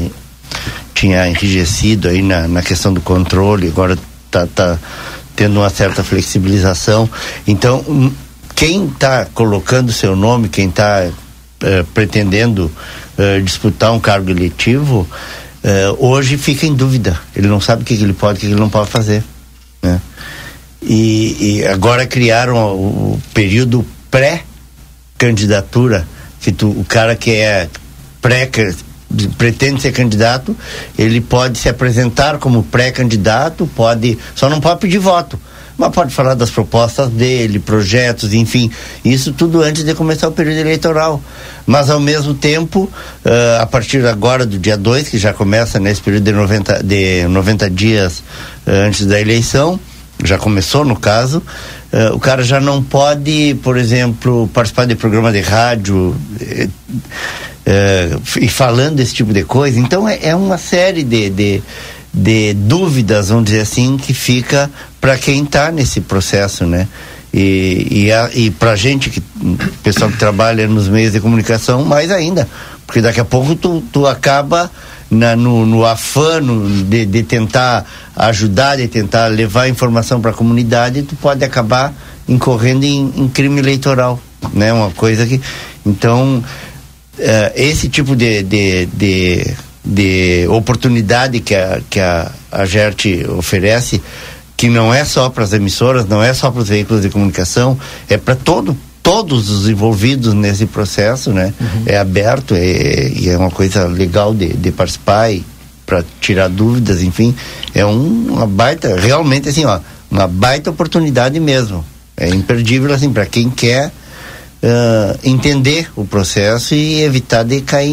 enrijecido aí na questão do controle, agora tá tendo uma certa flexibilização. Então quem está colocando seu nome, quem está pretendendo disputar um cargo eletivo, hoje fica em dúvida. Ele não sabe o que ele pode, o que ele não pode fazer, né? E agora criaram o período pré-candidatura, que o cara que é pretende ser candidato, ele pode se apresentar como pré-candidato, só não pode pedir voto, mas pode falar das propostas dele, projetos, enfim, isso tudo antes de começar o período eleitoral. Mas ao mesmo tempo, a partir agora do dia 2, que já começa nesse período de 90 dias antes da eleição, já começou no caso, o cara já não pode, por exemplo, participar de programa de rádio e falando esse tipo de coisa. Então é uma série de dúvidas, vamos dizer assim, que fica para quem está nesse processo, né? E para gente, pessoal que trabalha nos meios de comunicação, mais ainda, porque daqui a pouco tu acaba no afano de tentar ajudar, de tentar levar informação para a comunidade, tu pode acabar incorrendo em crime eleitoral, né? Uma coisa que... Então, esse tipo de oportunidade que a GERT oferece, que não é só para as emissoras, não é só para os veículos de comunicação, é para todos os envolvidos nesse processo, né? Uhum. É aberto e é uma coisa legal de participar e para tirar dúvidas, enfim, é uma baita, realmente assim, ó, uma baita oportunidade mesmo, é imperdível assim para quem quer entender o processo e evitar de cair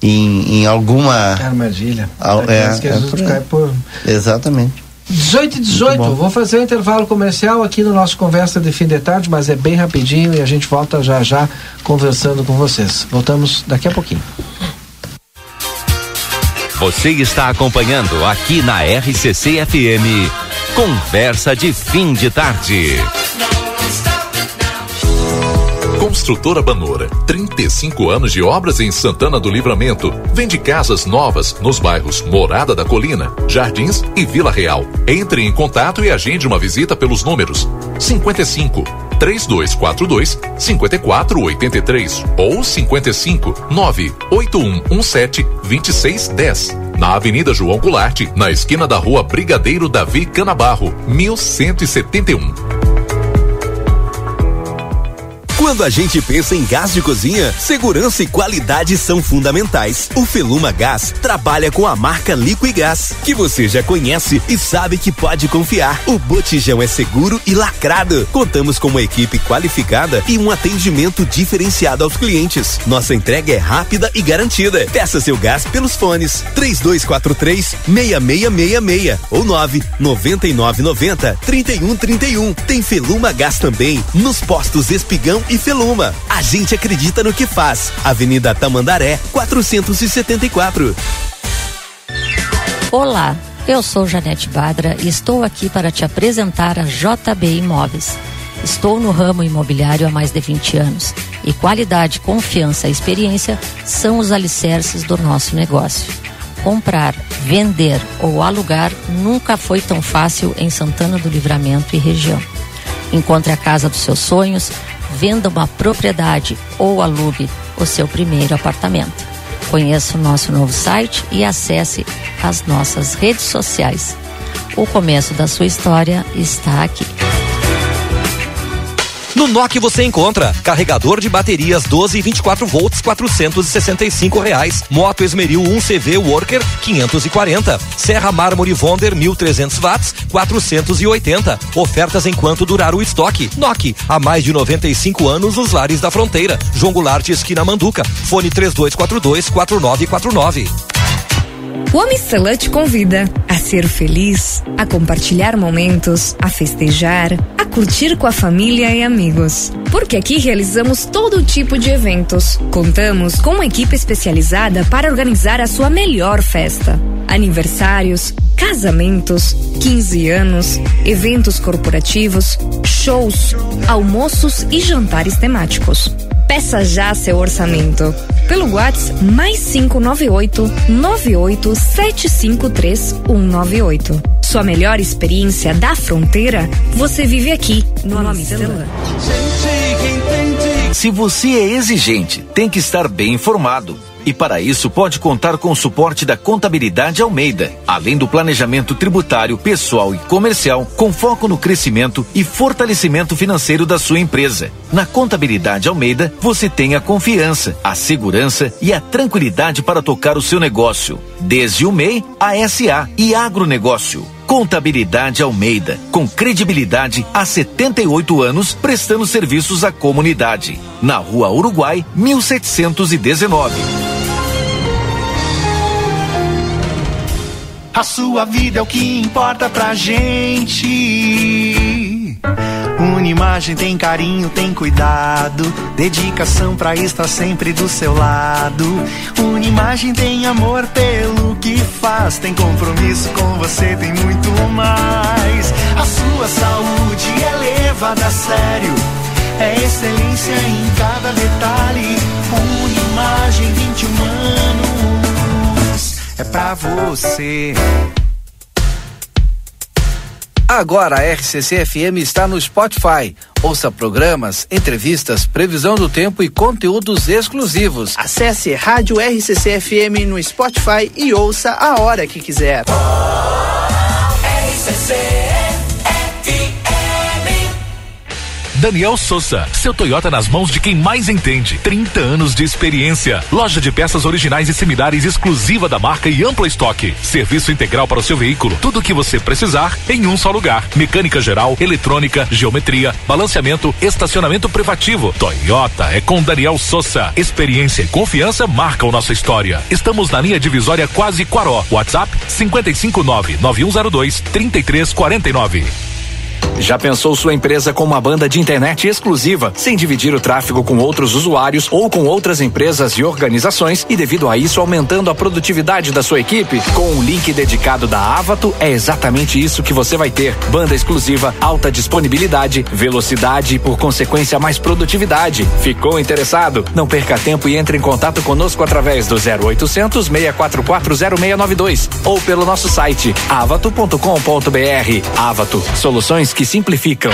em alguma armadilha. Exatamente. 18h18, vou fazer um intervalo comercial aqui no nosso Conversa de Fim de Tarde, mas é bem rapidinho e a gente volta já já conversando com vocês. Voltamos daqui a pouquinho. Você está acompanhando aqui na RCC FM Conversa de Fim de Tarde. Construtora Banura, 35 anos de obras em Santana do Livramento. Vende casas novas nos bairros Morada da Colina, Jardins e Vila Real. Entre em contato e agende uma visita pelos números 55-3242-5483 ou 55-98117-2610. Na Avenida João Goulart, na esquina da Rua Brigadeiro Davi Canabarro, 1171. Quando a gente pensa em gás de cozinha, segurança e qualidade são fundamentais. O Feluma Gás trabalha com a marca Liquigás, que você já conhece e sabe que pode confiar. O botijão é seguro e lacrado. Contamos com uma equipe qualificada e um atendimento diferenciado aos clientes. Nossa entrega é rápida e garantida. Peça seu gás pelos fones 3243-6666 ou 99990-3131. Tem Feluma Gás também nos postos Espigão e Feluma. A gente acredita no que faz. Avenida Tamandaré, 474. Olá, eu sou Janete Badra e estou aqui para te apresentar a JB Imóveis. Estou no ramo imobiliário há mais de 20 anos e qualidade, confiança e experiência são os alicerces do nosso negócio. comprar, vender ou alugar nunca foi tão fácil em Santana do Livramento e região. Encontre a casa dos seus sonhos, venda uma propriedade ou alugue o seu primeiro apartamento. Conheça o nosso novo site e acesse as nossas redes sociais. O começo da sua história está aqui. No NOC você encontra carregador de baterias 12 e 24 volts, R$465. Moto Esmeril 1CV Worker, 540. Serra Mármore Vonder 1.300 watts, 480. Ofertas enquanto durar o estoque. NOC, há mais de 95 anos nos lares da fronteira. João Goulart, esquina Manduca. Fone 3242-4949. O Amstelã te convida a ser feliz, a compartilhar momentos, a festejar, a curtir com a família e amigos. Porque aqui realizamos todo tipo de eventos. Contamos com uma equipe especializada para organizar a sua melhor festa. Aniversários, casamentos, 15 anos, eventos corporativos, shows, almoços e jantares temáticos. Peça já seu orçamento. Pelo WhatsApp, mais 598-98753198. Sua melhor experiência da fronteira, você vive aqui no Amstelã. Se você é exigente, tem que estar bem informado. E para isso pode contar com o suporte da Contabilidade Almeida, além do planejamento tributário, pessoal e comercial, com foco no crescimento e fortalecimento financeiro da sua empresa. Na Contabilidade Almeida, você tem a confiança, a segurança e a tranquilidade para tocar o seu negócio. Desde o MEI, a SA e agronegócio. Contabilidade Almeida, com credibilidade há 78 anos, prestando serviços à comunidade. Na Rua Uruguai, 1719. A sua vida é o que importa pra gente. Unimagem tem carinho, tem cuidado, dedicação pra estar sempre do seu lado. Unimagem tem amor pelo que faz, tem compromisso com você, tem muito mais. A sua saúde é levada a sério, é excelência em cada detalhe. Unimagem 20 humanos é pra você. Agora a RCC FM está no Spotify. Ouça programas, entrevistas, previsão do tempo e conteúdos exclusivos. Acesse Rádio RCC FM no Spotify e ouça a hora que quiser. RCC. Daniel Sousa, seu Toyota nas mãos de quem mais entende. 30 anos de experiência. Loja de peças originais e similares exclusiva da marca e amplo estoque. Serviço integral para o seu veículo. Tudo o que você precisar em um só lugar. Mecânica geral, eletrônica, geometria, balanceamento, estacionamento privativo. Toyota é com Daniel Sousa. Experiência e confiança marcam nossa história. Estamos na linha divisória Quase Quaró. WhatsApp 559-9102-3349. Já pensou sua empresa com uma banda de internet exclusiva, sem dividir o tráfego com outros usuários ou com outras empresas e organizações, e devido a isso aumentando a produtividade da sua equipe? Com o link dedicado da Avato, é exatamente isso que você vai ter. Banda exclusiva, alta disponibilidade, velocidade e por consequência mais produtividade. Ficou interessado? Não perca tempo e entre em contato conosco através do 0800 644 0692 ou pelo nosso site avato.com.br. Avato, soluções que simplificam.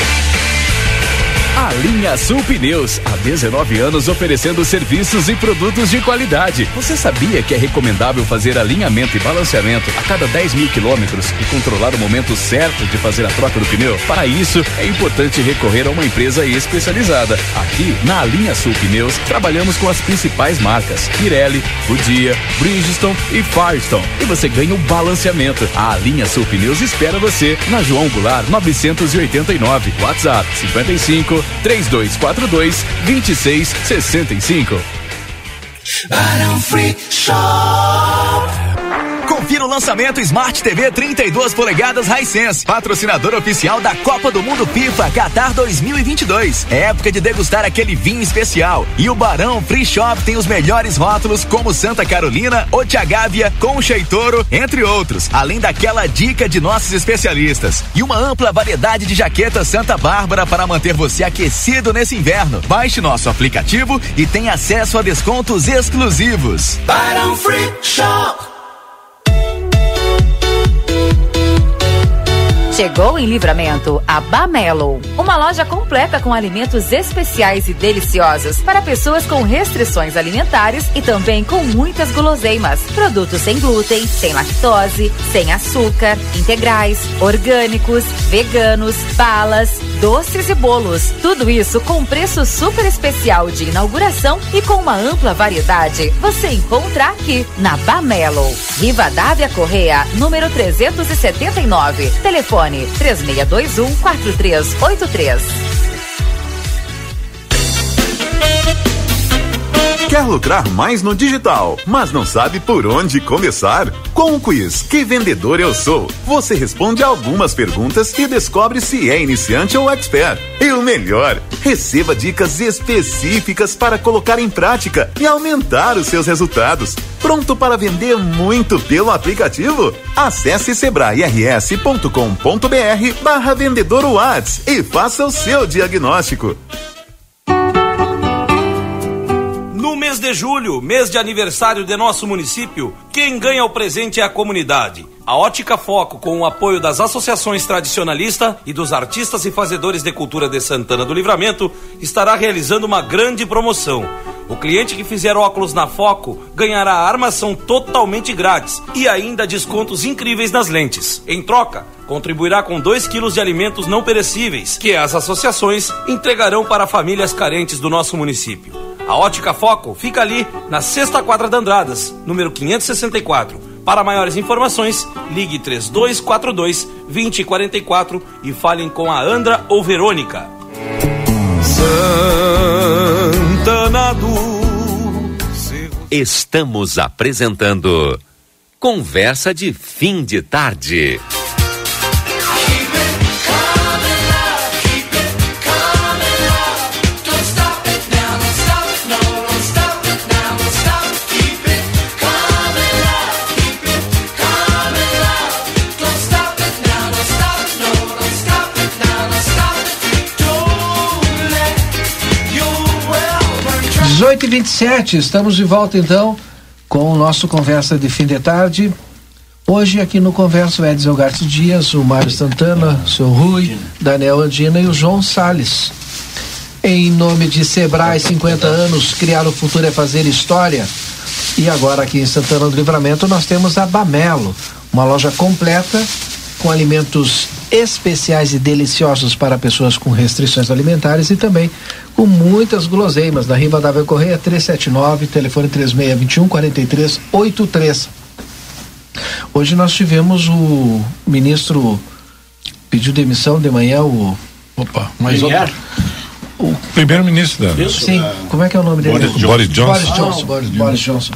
A linha Sul Pneus, há 19 anos oferecendo serviços e produtos de qualidade. Você sabia que é recomendável fazer alinhamento e balanceamento a cada 10 mil quilômetros e controlar o momento certo de fazer a troca do pneu? Para isso, é importante recorrer a uma empresa especializada. Aqui, na linha Sul Pneus, trabalhamos com as principais marcas Pirelli, Goodyear, Bridgestone e Firestone. E você ganha o balanceamento. A linha Sul Pneus espera você na João Goulart 989. WhatsApp 55 3242 2665. Barão Free Shop. Confira o lançamento Smart TV 32 polegadas Hisense, patrocinador oficial da Copa do Mundo FIFA Qatar 2022. É época de degustar aquele vinho especial. E o Barão Free Shop tem os melhores rótulos como Santa Carolina, Otiagávia, Concha e Toro, entre outros, além daquela dica de nossos especialistas. E uma ampla variedade de jaquetas Santa Bárbara para manter você aquecido nesse inverno. Baixe nosso aplicativo e tenha acesso a descontos exclusivos. Barão Free Shop. Chegou em Livramento a Bamelo, uma loja completa com alimentos especiais e deliciosos para pessoas com restrições alimentares e também com muitas guloseimas. Produtos sem glúten, sem lactose, sem açúcar, integrais, orgânicos, veganos, balas, doces e bolos. Tudo isso com preço super especial de inauguração e com uma ampla variedade. Você encontra aqui na Bamelo. Rivadavia Correia, número 379. Telefone 3621-4383. Quer lucrar mais no digital, mas não sabe por onde começar? Com o quiz Que Vendedor Eu Sou, você responde algumas perguntas e descobre se é iniciante ou expert. E o melhor, receba dicas específicas para colocar em prática e aumentar os seus resultados. Pronto para vender muito pelo aplicativo? Acesse sebrae-rs.com.br/vendedor-whats e faça o seu diagnóstico. No mês de julho, mês de aniversário de nosso município, quem ganha o presente é a comunidade. A Ótica Foco, com o apoio das associações tradicionalistas e dos artistas e fazedores de cultura de Santana do Livramento, estará realizando uma grande promoção. O cliente que fizer óculos na Foco ganhará a armação totalmente grátis e ainda descontos incríveis nas lentes. Em troca, contribuirá com 2 quilos de alimentos não perecíveis, que as associações entregarão para famílias carentes do nosso município. A Ótica Foco fica ali na Sexta Quadra de Andradas, número 564. Para maiores informações, ligue 3242-2044 e falem com a Andra ou Verônica. Santana do... Estamos apresentando Conversa de Fim de Tarde. E 27, estamos de volta então com o nosso Conversa de Fim de Tarde. Hoje aqui no Conversa o Edson Elgarto Dias, o Mário Santana, o senhor Rui, Daniel Andina e o João Salles. Em nome de Sebrae, 50 anos, criar o futuro é fazer história. E agora aqui em Santana do Livramento nós temos a Bamelo, uma loja completa com alimentos especiais e deliciosos para pessoas com restrições alimentares e também com muitas guloseimas, na Rivadavia Correia 379, telefone 3621-4383. Hoje nós tivemos o ministro, pediu demissão de manhã, o... Opa, mais outro. O primeiro-ministro da... Sim, como é que é o nome dele? Boris Johnson.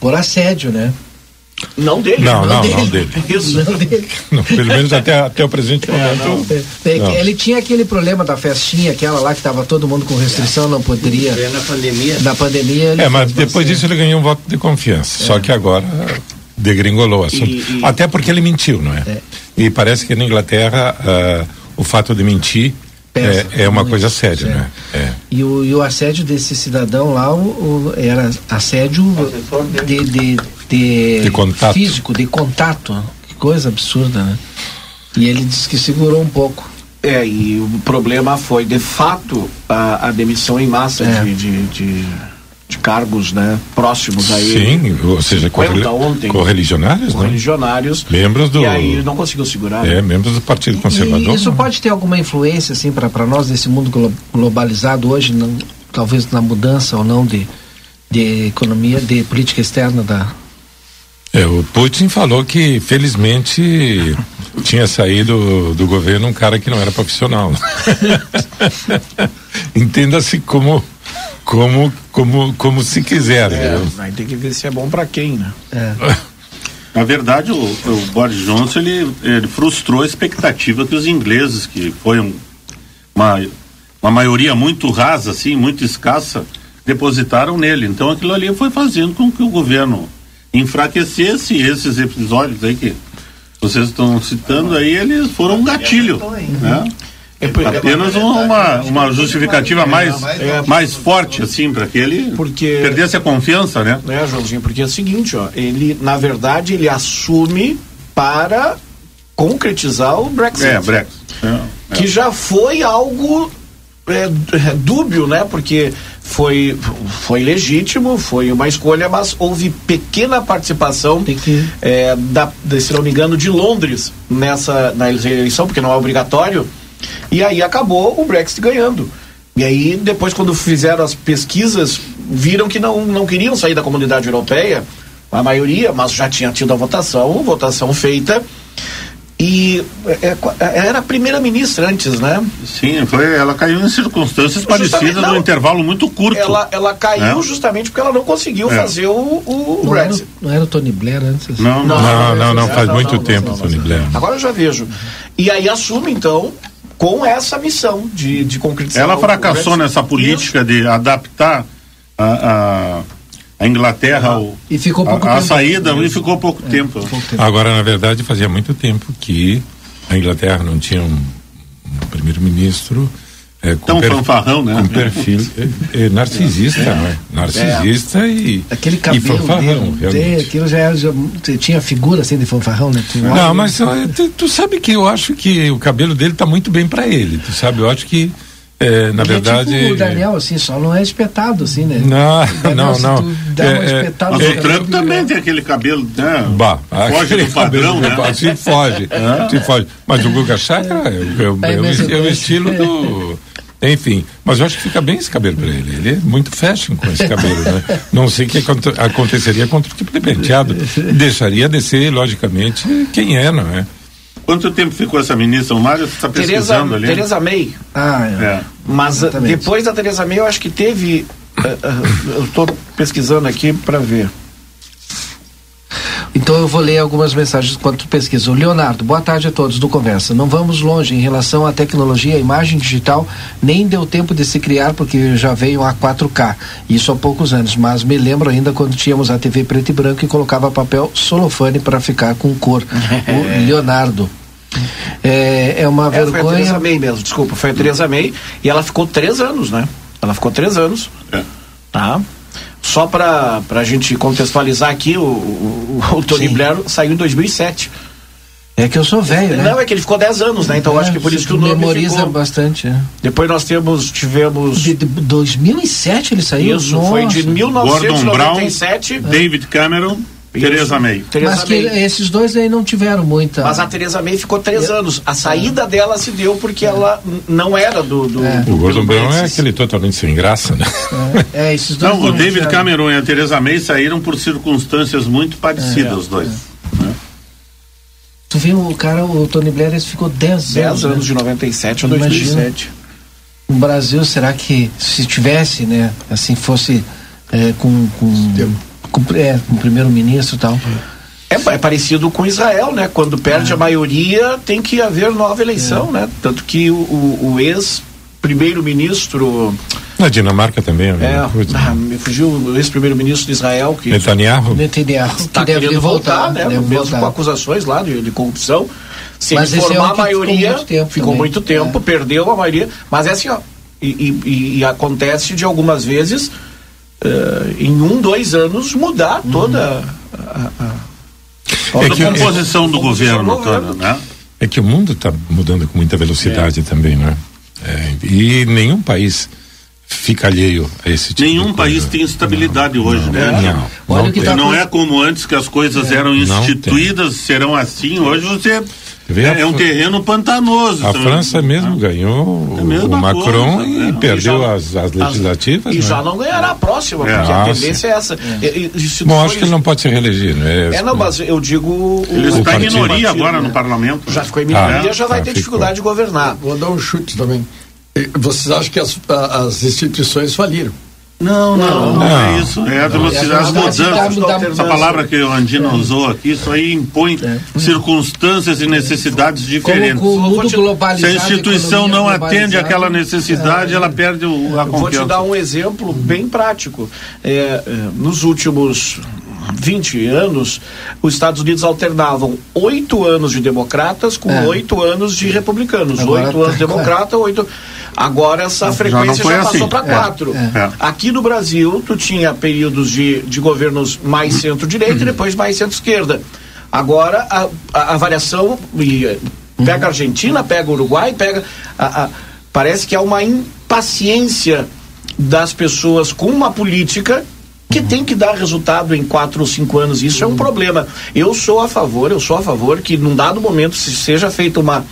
Por assédio, né? Não dele. Não, pelo menos até o presente momento. Ele tinha aquele problema da festinha, aquela lá que estava todo mundo com restrição, não poderia. Na pandemia. Mas depois disso ele ganhou um voto de confiança. Só que agora degringolou o assunto. Até porque ele mentiu, não é? E parece que na Inglaterra o fato de mentir é uma coisa séria, né? É. E o assédio desse cidadão lá era assédio de contato. Físico, de contato. Que coisa absurda, né? E ele disse que segurou um pouco. E o problema foi, de fato, a demissão em massa de cargos, né? Próximos a ele. Sim, ou seja, correligionários, né? Correligionários. Membros do... E aí ele não conseguiu segurar. Membros do Partido Conservador. E isso pode ter alguma influência, assim, para nós, nesse mundo globalizado hoje, não, talvez na mudança ou não de economia, de política externa da... O Putin falou que, felizmente, tinha saído do governo um cara que não era profissional. Entenda-se como se quiser. Vai ter que ver se é bom para quem, né? Na verdade, o Boris Johnson, ele frustrou a expectativa que os ingleses, que foi uma maioria muito rasa, assim, muito escassa, depositaram nele. Então, aquilo ali foi fazendo com que o governo enfraquecesse. Esses episódios aí que vocês estão citando aí, eles foram um gatilho, né? Apenas uma justificativa mais forte, assim, para que ele perdesse a confiança, né? Joãozinho, porque é o seguinte, ele, na verdade, ele assume para concretizar o Brexit. É. Que já foi algo dúbio, né? Porque foi legítimo, foi uma escolha, mas houve pequena participação, se não me engano, de Londres na eleição, porque não é obrigatório, e aí acabou o Brexit ganhando. E aí, depois, quando fizeram as pesquisas, viram que não queriam sair da Comunidade Europeia, a maioria, mas já tinha tido a votação feita. E era a primeira-ministra antes, né? Sim, ela caiu em circunstâncias parecidas num intervalo muito curto. Ela caiu justamente porque ela não conseguiu fazer o Brexit. Não era o Tony Blair antes? Não, faz muito tempo o Tony Blair. Agora eu já vejo. E aí assume, então, com essa missão de concretizar. Ela fracassou nessa política de adaptar a Inglaterra a saída e ficou pouco tempo. Agora, na verdade, fazia muito tempo que a Inglaterra não tinha um primeiro-ministro fanfarrão, né? Com perfil narcisista, né? Narcisista aquele cabelo e fanfarrão, realmente. Aquilo já tinha figura assim de fanfarrão, né? Não, mas tu sabe que eu acho que o cabelo dele tá muito bem para ele, tu sabe, eu acho que verdade. É tipo o Daniel, assim, só não é espetado, assim, né? Não. Mas o Trump também tem aquele cabelo, né? Foge do padrão, né? Assim foge. Mas o Guga Chakra é o estilo do... Enfim, mas eu acho que fica bem esse cabelo pra ele. Ele é muito fashion com esse cabelo, né? Não sei o que aconteceria com outro tipo de penteado. Deixaria descer, logicamente, quem é, não é? Quanto tempo ficou essa ministra? O Mário está pesquisando ali. Theresa May. Mas exatamente. Depois da Theresa May eu acho que teve... eu estou pesquisando aqui para ver. Então eu vou ler algumas mensagens enquanto pesquisa. O Leonardo, boa tarde a todos do Conversa. Não vamos longe em relação à tecnologia, a imagem digital nem deu tempo de se criar porque já veio a 4K, isso há poucos anos, mas me lembro ainda quando tínhamos a TV preto e branco e colocava papel celofane para ficar com cor. O Leonardo, é uma vergonha. Foi a Theresa May mesmo, desculpa, foi a Theresa May e ela ficou 3 anos, né? Ela ficou 3 anos, tá? Só para a gente contextualizar aqui, o Tony Blair saiu em 2007. É que eu sou velho, né? Não, é que ele ficou 10 anos, né? Então eu acho que por isso que o nome memoriza ficou... bastante, Depois nós tivemos... De 2007 ele saiu? Isso, foi de 1997. Gordon Brown, David Cameron... Theresa May. Mas que esses dois aí não tiveram muita... Mas a Theresa May ficou 3 anos. A saída dela se deu porque ela não era do o Gordon Brown é aquele totalmente sem graça, né? Esses dois não, o David Cameron e a Theresa May saíram por circunstâncias muito parecidas, os dois. Tu viu o Tony Blair, esse ficou 10 anos. 10 anos, né? De 97 a 2007. No Brasil, será que se tivesse, né, assim fosse com o primeiro-ministro e tal. É parecido com Israel, né? Quando perde a maioria, tem que haver nova eleição, né? Tanto que o ex-primeiro-ministro... Na Dinamarca também. Me fugiu o ex-primeiro-ministro de Israel. Que Netanyahu. Está que querendo voltar, né? Mesmo voltar. Com acusações lá de corrupção. Se ele formar a maioria, ficou muito tempo, perdeu a maioria. Mas é assim, ó. E acontece de algumas vezes... em 2 anos mudar toda a composição do governo, toda, né? É que o mundo está mudando com muita velocidade também, né? E nenhum país fica alheio a esse tipo de coisa. Nenhum país tem estabilidade hoje, né? Não é como antes que as coisas eram instituídas, serão assim, hoje você... É um terreno pantanoso. A França mesmo ganhou o Macron e perdeu as legislativas. E já não ganhará a próxima, porque a tendência é essa. Bom, acho que ele não pode se reeleger, né? Mas eu digo... Ele está em minoria agora no parlamento. Já ficou em minoria, já vai ter dificuldade de governar. Vou dar um chute também. Vocês acham que as instituições faliram? Não é isso. É a velocidade das mudanças. Essa palavra que o Andina usou aqui, isso aí impõe circunstâncias e necessidades diferentes. Se a instituição não atende àquela necessidade, ela perde a confiança. Vou te dar um exemplo bem prático. Nos últimos 20 anos, os Estados Unidos alternavam 8 anos de democratas com 8 anos de republicanos. Agora 8 anos de democrata, 8... Agora essa frequência já passou assim para 4. Aqui no Brasil, tu tinha períodos de governos mais centro-direita e depois mais centro-esquerda. Agora a variação pega a Argentina, pega o Uruguai, pega parece que há uma impaciência das pessoas com uma política que tem que dar resultado em 4 ou 5 anos. Isso é um problema. Eu sou a favor que num dado momento seja feita uma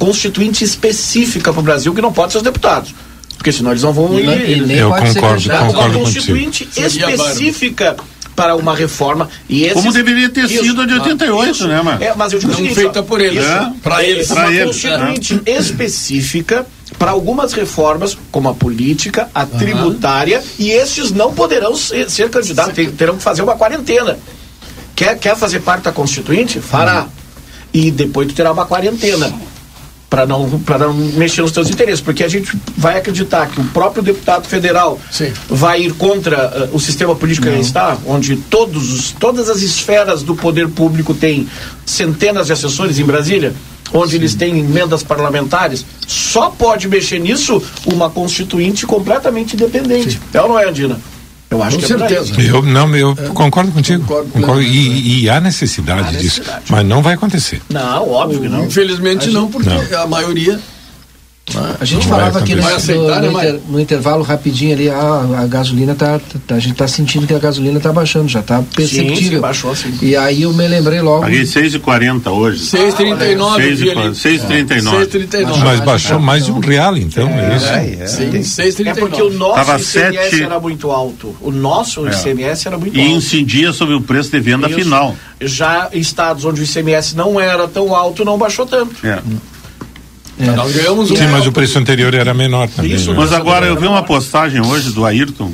constituinte específica para o Brasil, que não pode ser os deputados, porque senão eles não vão ir. Eu concordo uma constituinte específica para uma reforma. E esses, como deveria ter sido a de 88, isso, né, mano? Mas eu digo não feita por eles. Para eles. Uma constituinte específica para algumas reformas, como a política, a tributária, e estes não poderão ser candidatos, terão que fazer uma quarentena. Quer fazer parte da constituinte? Fará. E depois tu terá uma quarentena, para não mexer nos teus interesses, porque a gente vai acreditar que o próprio deputado federal vai ir contra o sistema político que está, onde todas as esferas do poder público têm centenas de assessores em Brasília, onde eles têm emendas parlamentares. Só pode mexer nisso uma constituinte completamente independente. É ou não é, Andina? Eu acho com que certeza. Eu concordo contigo. Concordo. E há necessidade disso. Mas não vai acontecer. Não, óbvio que não. Infelizmente não, porque a maioria. A gente não falava aqui no intervalo rapidinho ali, a gasolina a gente está sentindo que a gasolina está baixando, já está perceptível. Sim, baixou, sim. E aí eu me lembrei logo. Paguei 6,40 hoje. 6,39. 6,39. Mas baixou mais de R$1, então, é isso? Sim, 6,39. É porque o nosso ICMS era muito alto. O nosso ICMS era muito alto. E incidia sobre o preço de venda final. Já em estados onde o ICMS não era tão alto, não baixou tanto. Nós ganhamos sim, mas o preço anterior era menor também. Isso, né? Mas agora eu vi uma postagem hoje do Ayrton,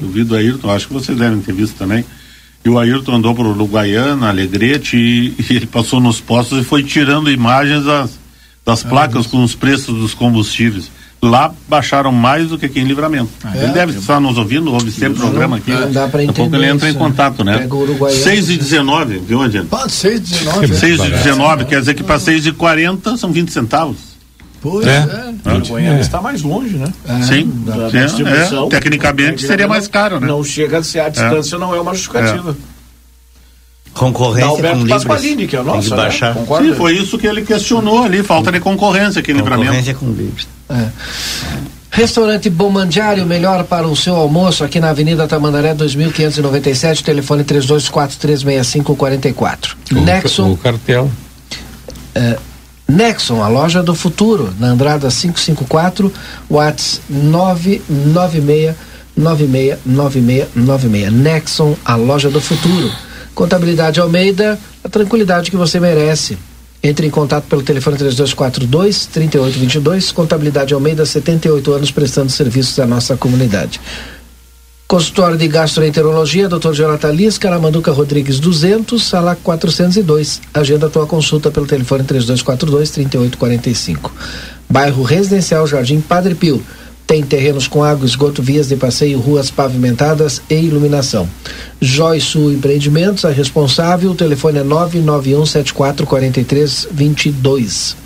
eu vi do Ayrton, acho que vocês devem ter visto também, e o Ayrton andou para o Uruguaiana, Alegrete, e ele passou nos postos e foi tirando imagens das placas com os preços dos combustíveis. Lá baixaram mais do que aqui em Livramento. Ele deve estar nos ouvindo, ouve sempre o programa aqui. Dá pra entender. Daqui a pouco ele entra em contato, né? 6,19, viu, Adriano? 6,19, quer dizer que para 6,40 são 20 centavos. Pois é. O Goiânia está mais longe, né? Sim. Tecnicamente seria mais caro, né? Não chega a ser a distância, não é uma justificativa. Concorrência com Libras, que é o nosso, tem que baixar. Né? Sim, foi isso que ele questionou ali, falta de concorrência aqui em Livramento. Concorrência com Libras. Restaurante Bomandiário, melhor para o seu almoço, aqui na Avenida Tamandaré 2597, telefone 32436544. Nexon. O cartel. Nexon, a loja do futuro, na Andrada 554, WhatsApp 996969696. Nexon, a loja do futuro. Contabilidade Almeida, a tranquilidade que você merece. Entre em contato pelo telefone 3242-3822. Contabilidade Almeida, 78 anos prestando serviços à nossa comunidade. Consultório de Gastroenterologia, Dr. Jonathan Liz, Caramanduca Rodrigues 200, sala 402. Agenda a tua consulta pelo telefone 3242-3845. Bairro Residencial Jardim Padre Pio. Tem terrenos com água, esgoto, vias de passeio, ruas pavimentadas e iluminação. Joy Sul Empreendimentos, a responsável, o telefone é 991744322.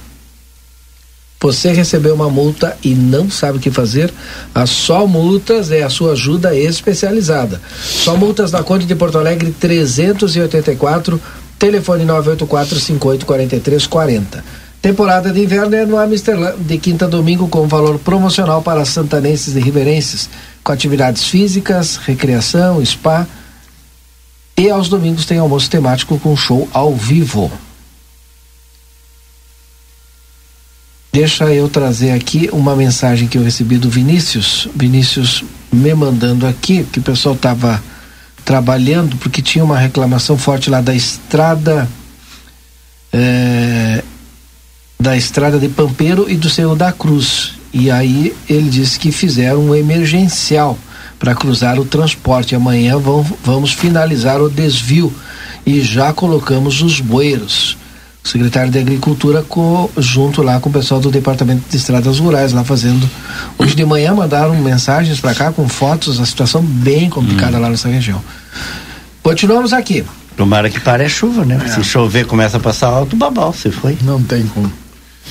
Você recebeu uma multa e não sabe o que fazer? A Sol Multas é a sua ajuda especializada. Sol Multas na Conde de Porto Alegre 384, telefone 984-584340. Temporada de inverno é no Amsterdã, de quinta a domingo, com valor promocional para santanenses e riverenses, com atividades físicas, recreação, spa, e aos domingos tem almoço temático com show ao vivo. Deixa eu trazer aqui uma mensagem que eu recebi do Vinícius. Vinícius me mandando aqui que o pessoal estava trabalhando porque tinha uma reclamação forte lá da estrada de Pampeiro e do Senhor da Cruz. E aí ele disse que fizeram um emergencial para cruzar o transporte. Amanhã vamos finalizar o desvio e já colocamos os bueiros. O secretário de Agricultura junto lá com o pessoal do Departamento de Estradas Rurais lá fazendo. Hoje de manhã mandaram mensagens para cá com fotos, a situação bem complicada lá nessa região. Continuamos aqui. Tomara que pare a chuva, né? Se chover começa a passar alto, babau, você foi. Não tem como.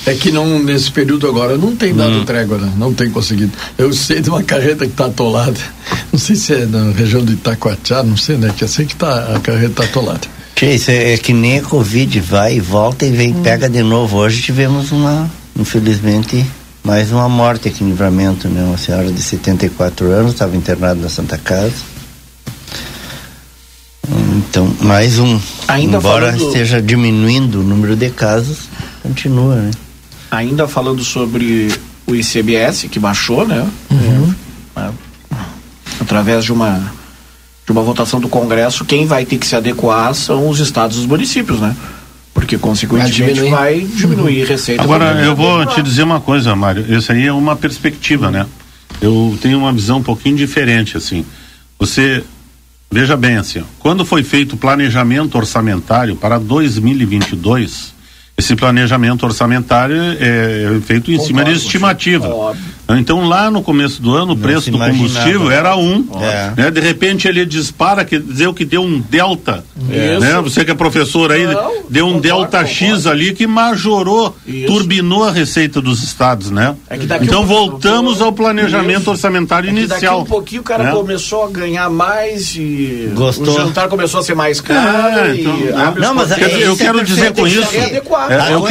É que não, nesse período agora não tem dado trégua, né? Não tem conseguido. Eu sei de uma carreta que está atolada, não sei se é na região do Itacoatiá, não sei, né? Que eu sei que a carreta está atolada. Isso é que nem a Covid, vai e volta e vem, pega de novo. Hoje tivemos uma, infelizmente, mais uma morte aqui em Livramento, né? Uma senhora de 74 anos, estava internada na Santa Casa. Então, mais um. Ainda embora falando... esteja diminuindo o número de casos, continua, né? Ainda falando sobre o ICMS, que baixou, né? Uhum. Através de uma votação do Congresso, quem vai ter que se adequar são os estados e os municípios, né? Porque, consequentemente, vai diminuir receita. Agora, eu vou te dizer uma coisa, Mário. Isso aí é uma perspectiva, né? Eu tenho uma visão um pouquinho diferente, assim. Você, veja bem, assim, ó, quando foi feito o planejamento orçamentário para 2022, esse planejamento orçamentário é feito em cima de estimativa. Então, lá no começo do ano, o preço do combustível era né? De repente ele dispara, quer dizer que deu um delta, né? Você que é professor aí, deu um delta X ali que majorou, turbinou a receita dos estados, né? É que então voltamos ao planejamento orçamentário inicial. Daqui um pouquinho o cara começou a ganhar mais e gostou. O jantar começou a ser mais caro. Eu quero dizer com isso... Eu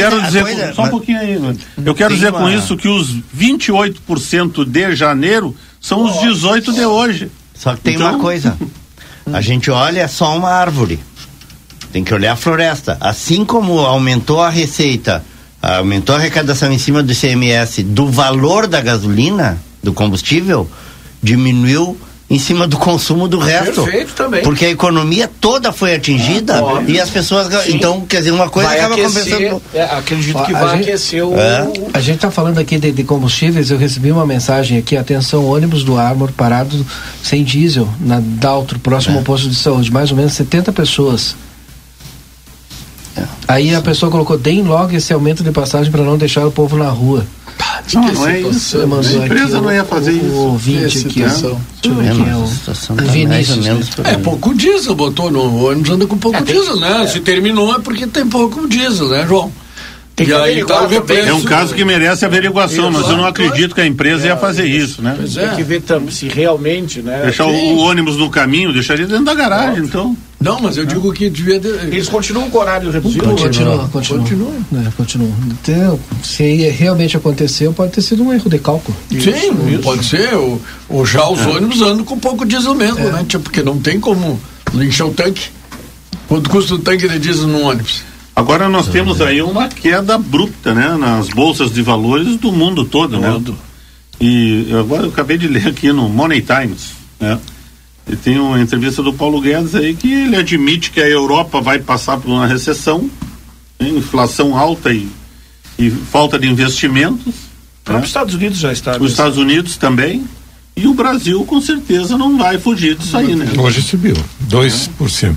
quero dizer com isso que os 28% de janeiro são os 18% de hoje. Só que tem uma coisa, a gente olha só uma árvore, tem que olhar a floresta. Assim como aumentou a receita, aumentou a arrecadação em cima do ICMS, do valor da gasolina, do combustível, diminuiu em cima do consumo do resto. Perfeito também. Porque a economia toda foi atingida e as pessoas... Sim. Então, quer dizer, uma coisa vai acaba aquecer, compensando... acredito que vai aquecer o... A gente está falando aqui de combustíveis, eu recebi uma mensagem aqui, atenção, ônibus do Armor parado sem diesel, na Daltro, próximo ao posto de saúde, mais ou menos 70 pessoas. Aí a pessoa colocou, deem logo esse aumento de passagem para não deixar o povo na rua. Não é isso. A empresa não ia fazer isso. O ouvinte aqui, Vinícius. É pouco diesel, botou no ônibus, anda com pouco diesel, né? Se terminou é porque tem pouco diesel, né, João? Tem que averiguar também. É um caso que merece averiguação, mas eu não acredito que a empresa ia fazer isso, né? Tem que ver se realmente, né? Deixar o ônibus no caminho, deixaria dentro da garagem, então. Não, mas eu digo que devia... Eles continuam com o horário reduzido? Continuam. Então, se realmente aconteceu, pode ter sido um erro de cálculo. Sim, pode ser. Ou já os ônibus andam com pouco diesel mesmo, né? Tipo, porque não tem como encher o tanque. Quanto custa o tanque de diesel num ônibus? Agora nós temos aí uma queda abrupta, né? Nas bolsas de valores do mundo todo, né? E agora eu acabei de ler aqui no Money Times, né? E tem uma entrevista do Paulo Guedes aí que ele admite que a Europa vai passar por uma recessão, né? Inflação alta e falta de investimentos. Né? Os Estados Unidos já está. Os Estados Unidos também. E o Brasil com certeza não vai fugir disso aí, né? Hoje subiu 2%.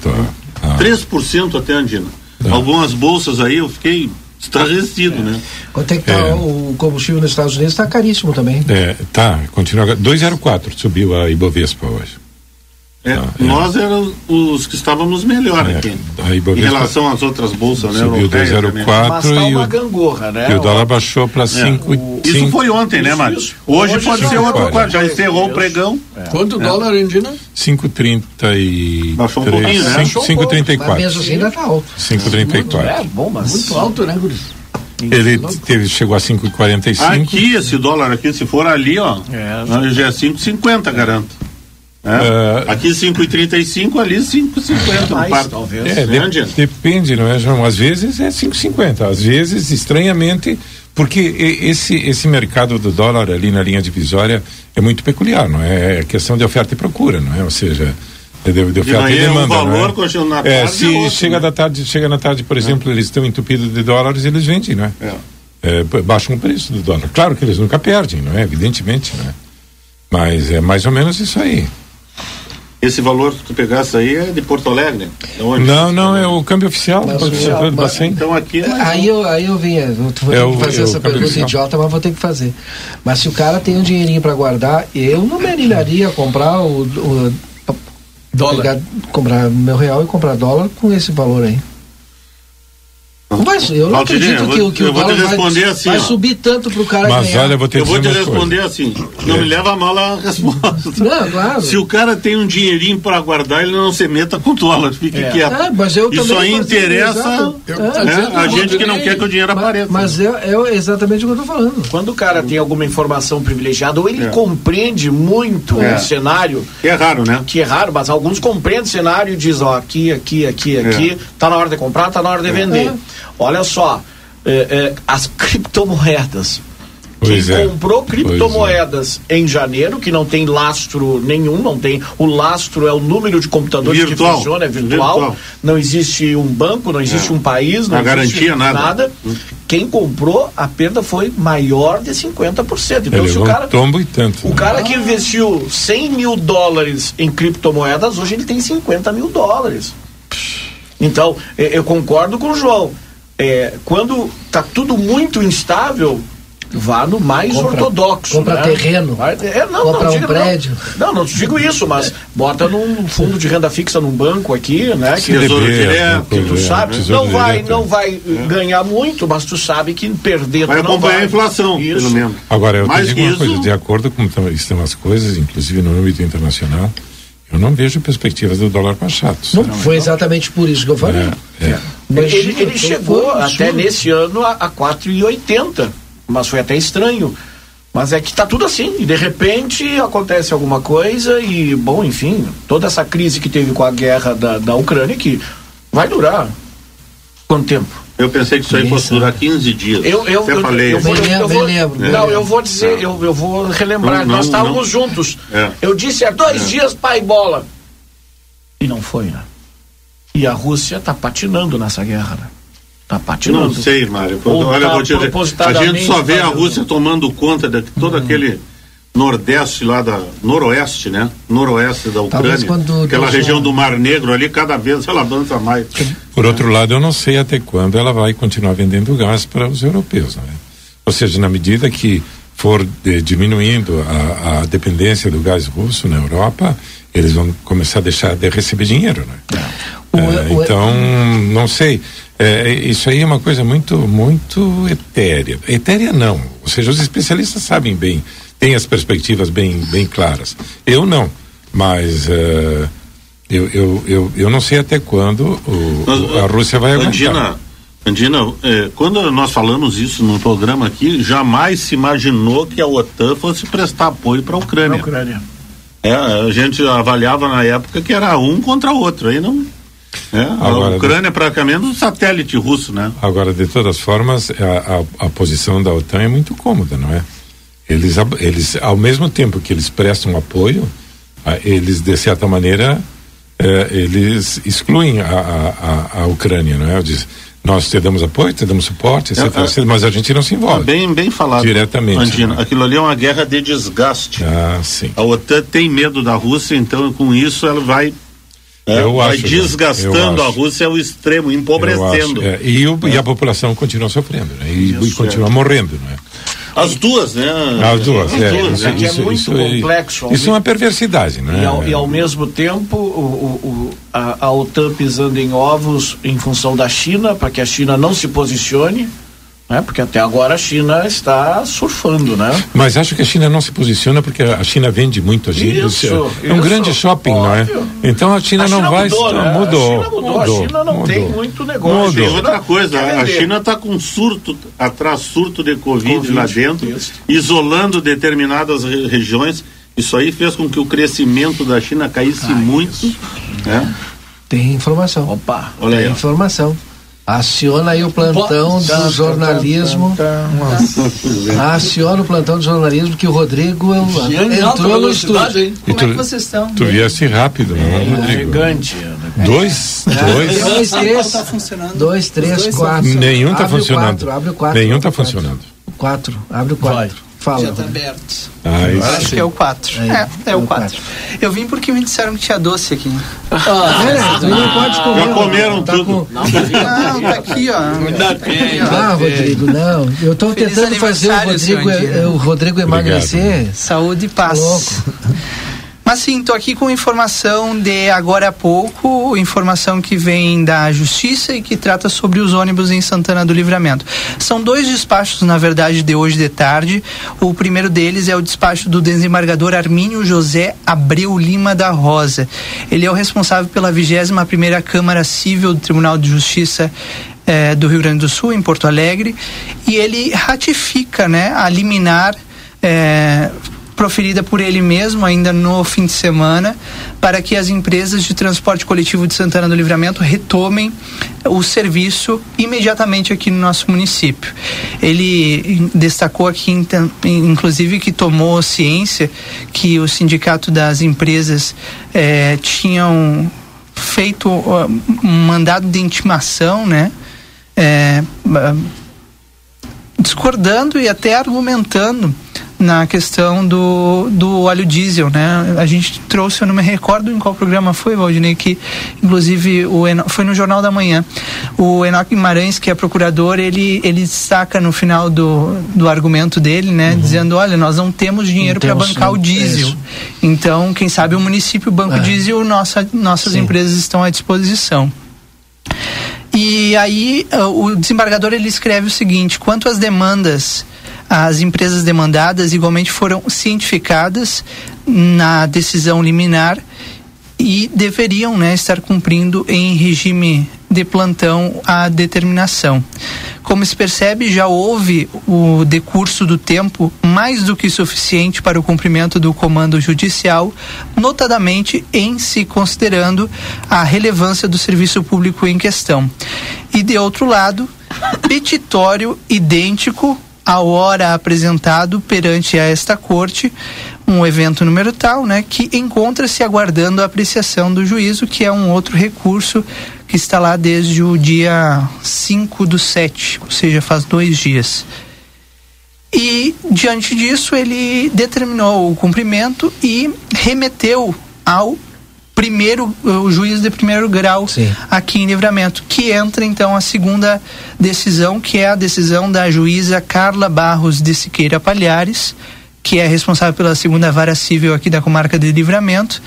3% até, Andina. Algumas bolsas aí eu fiquei estarrecido, né? Quanto é que tá o combustível nos Estados Unidos? Está caríssimo também. Tá, continua. 2,04 subiu a Ibovespa hoje. Nós éramos os que estávamos melhor aqui em relação às outras bolsas, né? Subiu 2,04 e uma gangorra, né? E o dólar baixou para 5. Isso foi ontem, né, Mário? Hoje pode ser outro quadro, já encerrou o pregão. Quanto dólar, Andina? 5,30. Baixou um pouquinho, né? 5,34. Mas mesmo assim ainda tá alto. 5,34. É bom, mas muito alto, né, Guris? Ele chegou a 5,45. Aqui, esse dólar aqui, se for ali, ó, já é 5,50, garanto. Aqui 5,35, ali 5,50. Talvez. Depende, não é, João? Às vezes é 5,50. Às vezes, estranhamente, porque esse mercado do dólar ali na linha divisória é muito peculiar, não é? É questão de oferta e procura, não é? Ou seja, de oferta e demanda. É um valor, não é? Se outro, chega, né? Chega na tarde, por exemplo, eles estão entupidos de dólares, eles vendem, não é? Baixam o preço do dólar. Claro que eles nunca perdem, não é? Evidentemente, não é? Mas é mais ou menos isso aí. Esse valor que tu pegasse aí é de Porto Alegre? Onde? Não, é o câmbio oficial. Então aqui é aí eu vim, vou fazer essa pergunta idiota, mas vou ter que fazer. Mas se o cara tem um dinheirinho para guardar, eu não me animaria a comprar o dólar. Comprar meu real e comprar dólar com esse valor aí. Mas eu não acredito que o dólar vai subir tanto pro cara mas ganhar. Olha, eu vou te responder assim, não me leva a mala a resposta. Não, claro. Se o cara tem um dinheirinho para guardar, ele não se meta com o dólar, fique quieto. Isso aí interessa a gente que não quer que o dinheiro apareça. Mas é exatamente o que eu estou falando. Quando o cara tem alguma informação privilegiada, ou ele compreende muito o cenário. Que é raro, né? Que é raro, mas alguns compreendem o cenário e dizem, ó, aqui, tá na hora de comprar, tá na hora de vender. Olha só, as criptomoedas. Quem comprou criptomoedas em janeiro, que não tem lastro nenhum, não tem. O lastro é o número de computadores virtual. Que funciona, é virtual. Não existe um banco, não existe um país, não existe nada. Quem comprou, a perda foi maior de 50%. Então, o cara que investiu $100 mil em criptomoedas, hoje ele tem $50 mil. Então, eu concordo com o João. Quando está tudo muito instável, vá no mais ortodoxo. Compra terreno. Compra um prédio. Não digo isso, mas bota num fundo de renda fixa num banco aqui, né? Tesouro direto, tu sabe. Não vai ganhar muito, mas tu sabe que perder vai acompanhar a inflação, isso. Pelo menos. Agora, eu te digo uma coisa, de acordo com estão as coisas, inclusive no âmbito internacional, eu não vejo perspectivas do dólar baixado. Não, foi exatamente por isso que eu falei. Ele chegou até nesse ano a 4,80, mas foi até estranho. Mas é que está tudo assim, e de repente acontece alguma coisa e, bom, enfim, toda essa crise que teve com a guerra da Ucrânia, que vai durar quanto tempo? Eu pensei que isso aí fosse durar 15 dias. Eu vou relembrar. Nós estávamos juntos. Eu disse há 2 dias, pai, bola. E não foi, né? E a Rússia está patinando nessa guerra, né? Tá patinando. Não sei, Mário. Eu vou te dizer. A gente só vê a Rússia tomando conta de todo aquele nordeste lá noroeste, né? Noroeste da Ucrânia. Aquela região do Mar Negro ali, cada vez ela avança mais. Por outro lado, eu não sei até quando ela vai continuar vendendo gás para os europeus, né? Ou seja, na medida que for diminuindo a dependência do gás russo na Europa, eles vão começar a deixar de receber dinheiro, né? Então, não sei. Isso aí é uma coisa muito etérea. Etérea não, ou seja, os especialistas sabem bem, têm as perspectivas bem claras. Eu não, mas eu não sei até quando a Rússia vai aguentar. Andina, quando nós falamos isso no programa aqui, jamais se imaginou que a OTAN fosse prestar apoio para a Ucrânia. A gente avaliava na época que era um contra o outro, aí não... Agora, a Ucrânia praticamente um satélite russo, né? Agora, de todas formas, a posição da OTAN é muito cômoda, não é? Eles ao mesmo tempo que eles prestam apoio, eles de certa maneira eles excluem a Ucrânia, não é? Diz, nós te damos apoio, te damos suporte, etc., mas a gente não se envolve. Bem falado. Diretamente. Andina, né? Aquilo ali é uma guerra de desgaste. Sim. A OTAN tem medo da Rússia, então com isso ela vai desgastando a Rússia ao extremo, empobrecendo. E a população continua sofrendo, né? E continua morrendo, né? As duas, né? As duas. Isso, é muito complexo. Isso é uma perversidade, né? E ao mesmo tempo, a OTAN pisando em ovos em função da China, para que a China não se posicione, né? Porque até agora a China está surfando, né? Mas acho que a China não se posiciona porque a China vende muito. É um grande shopping, óbvio. Não é? Então a China não vai... Mudou, né? A China mudou. A China não tem muito negócio. E outra coisa, a China está com surto de Covid lá dentro, isolando determinadas regiões. Isso aí fez com que o crescimento da China caísse muito. Né? Tem informação. Opa, olha aí. Tem informação. Aciona aí o plantão do jornalismo. Aciona o plantão do jornalismo, que o Rodrigo entrou no estúdio. Como é que vocês estão? Tu viesse rápido, né, Rodrigo? Gigante. Dois, três, quatro. Nenhum está funcionando. Nenhum está funcionando. Abre o quatro. Fala. Já está aberto. Acho que é o 4. É o 4. Eu vim porque me disseram que tinha doce aqui. Não pode comer. Já comeram tudo. Não, tá aqui, ó. Rodrigo, não. Eu tô tentando fazer o Rodrigo emagrecer. Saúde e paz. Louco. Mas sim, estou aqui com informação de agora há pouco, informação que vem da Justiça e que trata sobre os ônibus em Santana do Livramento. São dois despachos, na verdade, de hoje de tarde. O primeiro deles é o despacho do desembargador Armínio José Abreu Lima da Rosa. Ele é o responsável pela 21ª Câmara Civil do Tribunal de Justiça do Rio Grande do Sul, em Porto Alegre, e ele ratifica, né, a liminar proferida por ele mesmo ainda no fim de semana, para que as empresas de transporte coletivo de Santana do Livramento retomem o serviço imediatamente aqui no nosso município. Ele destacou aqui, inclusive, que tomou ciência que o sindicato das empresas tinham feito um mandado de intimação, né, discordando e até argumentando na questão do óleo diesel, né? A gente trouxe, eu não me recordo em qual programa foi, Valdinei, que inclusive foi no Jornal da Manhã. O Enoque Guimarães, que é procurador, ele destaca no final do argumento dele, né? Uhum. Dizendo, olha, nós não temos dinheiro para bancar o diesel. Então, quem sabe o município banca o diesel, nossas empresas estão à disposição. E aí, o desembargador, ele escreve o seguinte: quanto às demandas, as empresas demandadas igualmente foram cientificadas na decisão liminar e deveriam, né, estar cumprindo em regime de plantão a determinação. Como se percebe, já houve o decurso do tempo mais do que suficiente para o cumprimento do comando judicial, notadamente em se considerando a relevância do serviço público em questão. E, de outro lado, petitório idêntico à hora apresentado perante a esta corte, um evento número tal, né, que encontra-se aguardando a apreciação do juízo, que é um outro recurso que está lá desde o dia 5/7, ou seja, faz 2 dias. E, diante disso, ele determinou o cumprimento e remeteu ao o juiz de primeiro grau, sim, aqui em Livramento, que entra então a segunda decisão, que é a decisão da juíza Carla Barros de Siqueira Palhares, que é responsável pela segunda vara civil aqui da comarca de Livramento,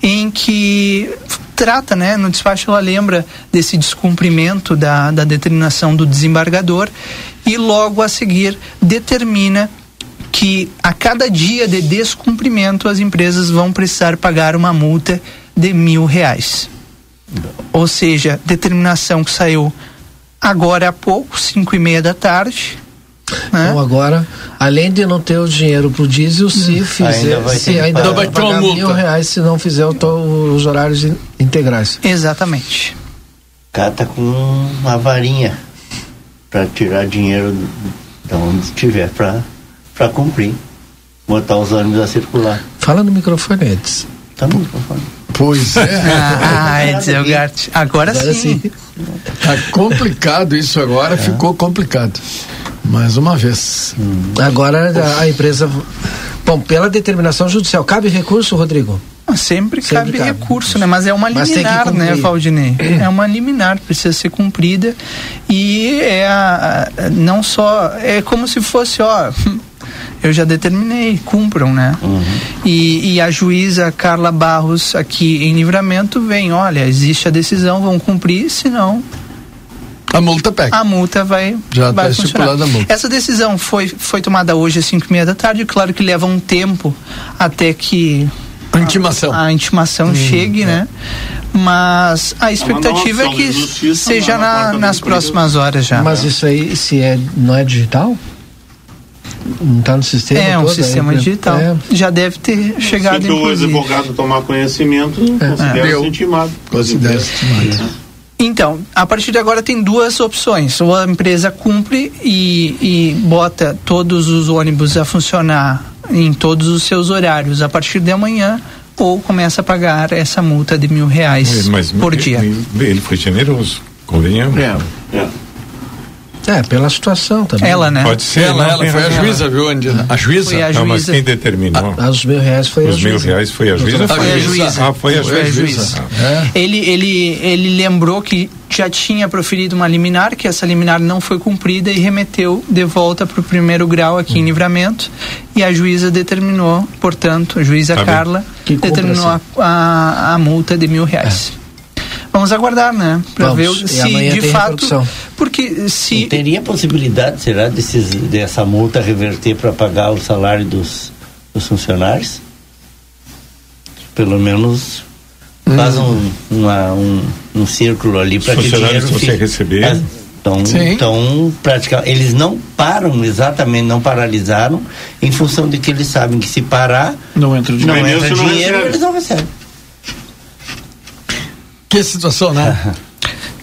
em que trata, né, no despacho ela lembra desse descumprimento da determinação do desembargador e logo a seguir determina que a cada dia de descumprimento as empresas vão precisar pagar uma multa de R$1.000. Ou seja, determinação que saiu agora há pouco, 5:30 da tarde. Né? Então agora, além de não ter o dinheiro pro diesel, se fizer, ainda vai pagar R$1.000 se não fizer os horários integrais. Exatamente. Cata com uma varinha para tirar dinheiro de onde tiver para cumprir, botar os ânimos a circular. Fala no microfone, Edson. Tá no microfone. Pois é. Edson, agora sim. Tá complicado isso agora, ficou complicado. Mais uma vez. Agora a empresa... Bom, pela determinação judicial, cabe recurso, Rodrigo? Sempre cabe recurso, né? Mas é uma liminar, né, Valdinei? É uma liminar, precisa ser cumprida e não só... É como se fosse, eu já determinei, cumpram, né? Uhum. E a juíza Carla Barros aqui em Livramento vem, olha, existe a decisão, vão cumprir, senão... A multa pega. A multa vai funcionar. Multa. Essa decisão foi tomada hoje às 5:30 da tarde, claro que leva um tempo até que a intimação chegue, né? Mas a expectativa é que seja nas próximas horas já. Mas isso aí, se não é digital? Não está no sistema? É um sistema digital. Já deve ter chegado. Se o advogado tomar conhecimento, considera-se intimado. Considera-se intimado. Então, a partir de agora tem duas opções: ou a empresa cumpre e bota todos os ônibus a funcionar em todos os seus horários a partir de amanhã, ou começa a pagar essa multa de R$1.000 por dia. Ele foi generoso, convenhamos. Pela situação também. Ela, né? Pode ser. Ela foi a juíza, viu, Andina? A juíza? Foi a juíza. Não, mas quem determinou? Os R$1.000 foi a juíza. R$1.000 foi a juíza? Foi a juíza. Ele lembrou que já tinha proferido uma liminar, que essa liminar não foi cumprida e remeteu de volta para o primeiro grau aqui em Livramento. E a juíza determinou, portanto, a juíza Carla... Bem. que determinou a multa de R$1.000. É. Vamos aguardar, né? Para ver se de fato. Porque se. E teria possibilidade, será, dessa multa reverter para pagar o salário dos funcionários? Pelo menos faz um círculo ali para que o dinheiro você receber. Então, praticamente, eles não param exatamente, não paralisaram em função de que eles sabem que se parar, não entra dinheiro, eles não recebem. Que situação, né?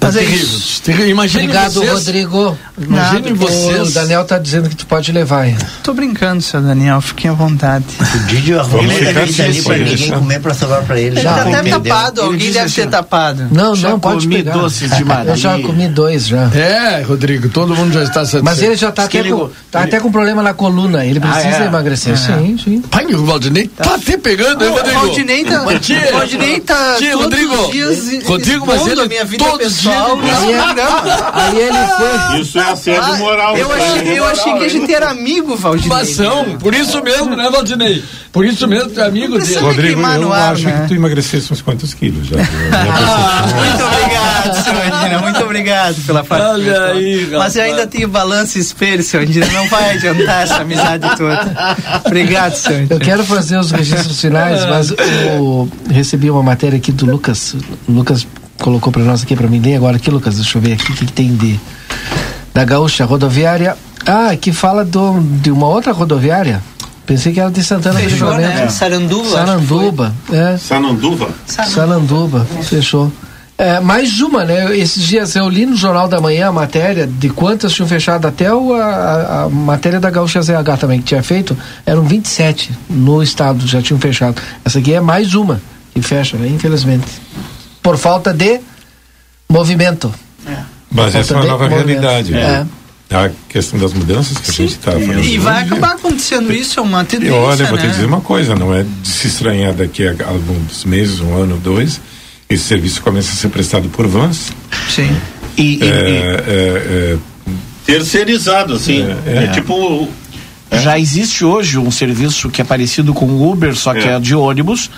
Mas é isso. Imagine Obrigado, vocês. Rodrigo. Imagine vocês. O Daniel tá dizendo que tu pode levar ainda. Tô brincando, seu Daniel. Fiquem à vontade. O Didi arrumei ali pra ninguém comer pra sobrar pra ele. Já tá até tapado. Alguém deve ser tapado. Não, já não, pode pegar. Doces de Maria. Eu já comi 2 já. É, Rodrigo, todo mundo já está satisfeito. Mas ele já tá até com problema na coluna. Ele precisa emagrecer. Sim, sim. Pai, o Valdinei tá até pegando, hein, Rodrigo? O Valdinei tá todos os dias. Rodrigo, mas ele todos dias. Aí ele foi. Isso é assédio moral. Eu achei que a gente era amigo, Valdinei. Por isso mesmo, né, Valdinei? Por isso mesmo, tu é amigo dele. Rodrigo, eu acho que tu emagrecesse uns quantos quilos já. Muito obrigado, senhor Andina. Muito obrigado pela participação. Olha aí, rapaz. Mas eu ainda tenho balanço e espelho, senhor Andina. Não vai adiantar essa amizade toda. Obrigado, senhor Andina. Eu quero fazer os registros finais, mas eu recebi uma matéria aqui do Lucas. Lucas colocou para nós aqui, para mim ler agora aqui, Lucas, deixa eu ver aqui o que tem da Gaúcha Rodoviária, que fala de uma outra rodoviária, pensei que era de Santana do Livramento, né? Sananduba, fechou. Mais uma, né? Esses dias eu li no Jornal da Manhã a matéria de quantas tinham fechado, até a matéria da Gaúcha ZH também que tinha feito, eram 27 no estado, já tinham fechado. Essa aqui é mais uma que fecha, né? Infelizmente, por falta de movimento. Mas essa é uma nova realidade, né? A questão das mudanças que a gente está falando. E vai acabar acontecendo isso, é uma tendência. E olha, vou te dizer uma coisa, não é de se estranhar daqui a alguns meses, 1 ano, 2, esse serviço começa a ser prestado por vans. Sim. Terceirizado, assim. É tipo... Já existe hoje um serviço que é parecido com o Uber, só que é de ônibus,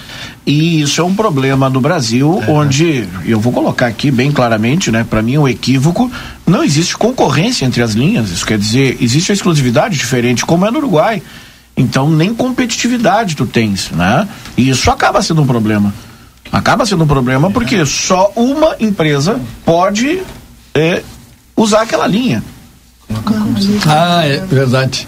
e isso é um problema no Brasil, onde, eu vou colocar aqui bem claramente, né, para mim é um equívoco, não existe concorrência entre as linhas, isso quer dizer, existe a exclusividade diferente, como é no Uruguai, então nem competitividade tu tens, né, e isso acaba sendo um problema. Acaba sendo um problema porque só uma empresa pode usar aquela linha. É verdade.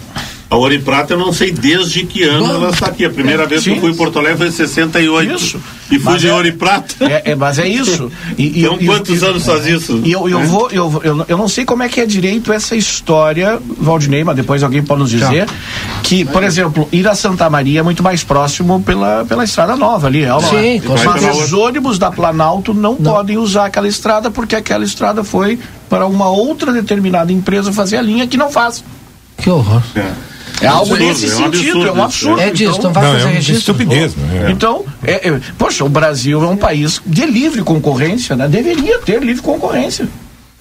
A Ouro e Prata, eu não sei desde que ano ela está aqui. A primeira vez que eu fui em Porto Alegre foi em 68. Isso. E fui de Ouro e Prata. Mas é isso. Então, quantos anos faz isso? E eu não sei como é que é direito essa história, Valdinei, mas depois alguém pode nos dizer, que, por exemplo, ir a Santa Maria é muito mais próximo pela Estrada Nova ali. Sim. Mas os ônibus da Planalto não podem usar aquela estrada, porque aquela estrada foi para uma outra determinada empresa fazer a linha que não faz. Que horror. É algo nesse sentido, é um absurdo. É disso, então vai fazer registro. Estupidez, né? Então, poxa, o Brasil é um país de livre concorrência, né? Deveria ter livre concorrência.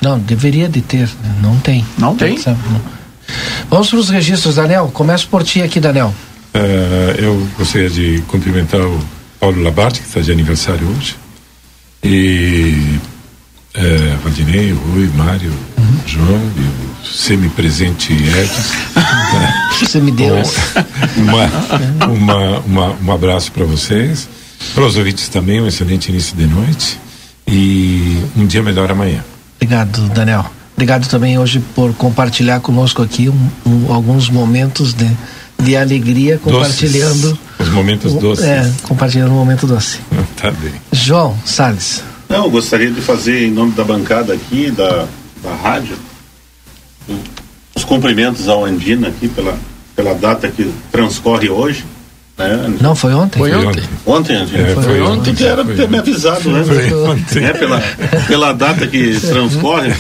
Não, deveria de ter, né? Não tem. Não tem? Vamos para os registros, Daniel. Começo por ti aqui, Daniel. Eu gostaria de cumprimentar o Paulo Labarte, que está de aniversário hoje. E Valdinei, Rui, Mário, João e o semi-presente Edson. Semideus. Um abraço para vocês, para os ouvintes também, um excelente início de noite e um dia melhor amanhã. Obrigado, Daniel. Obrigado também hoje por compartilhar conosco aqui alguns momentos de alegria, compartilhando doces, os momentos doces. Compartilhando o momento doce. Tá bem. João Salles. Não, eu gostaria de fazer em nome da bancada aqui, da rádio, os cumprimentos ao Andina aqui pela data que transcorre hoje, né? Não, foi ontem? Foi ontem, Andina. Foi ontem que era ter me avisado, né? Foi ontem. Pela data que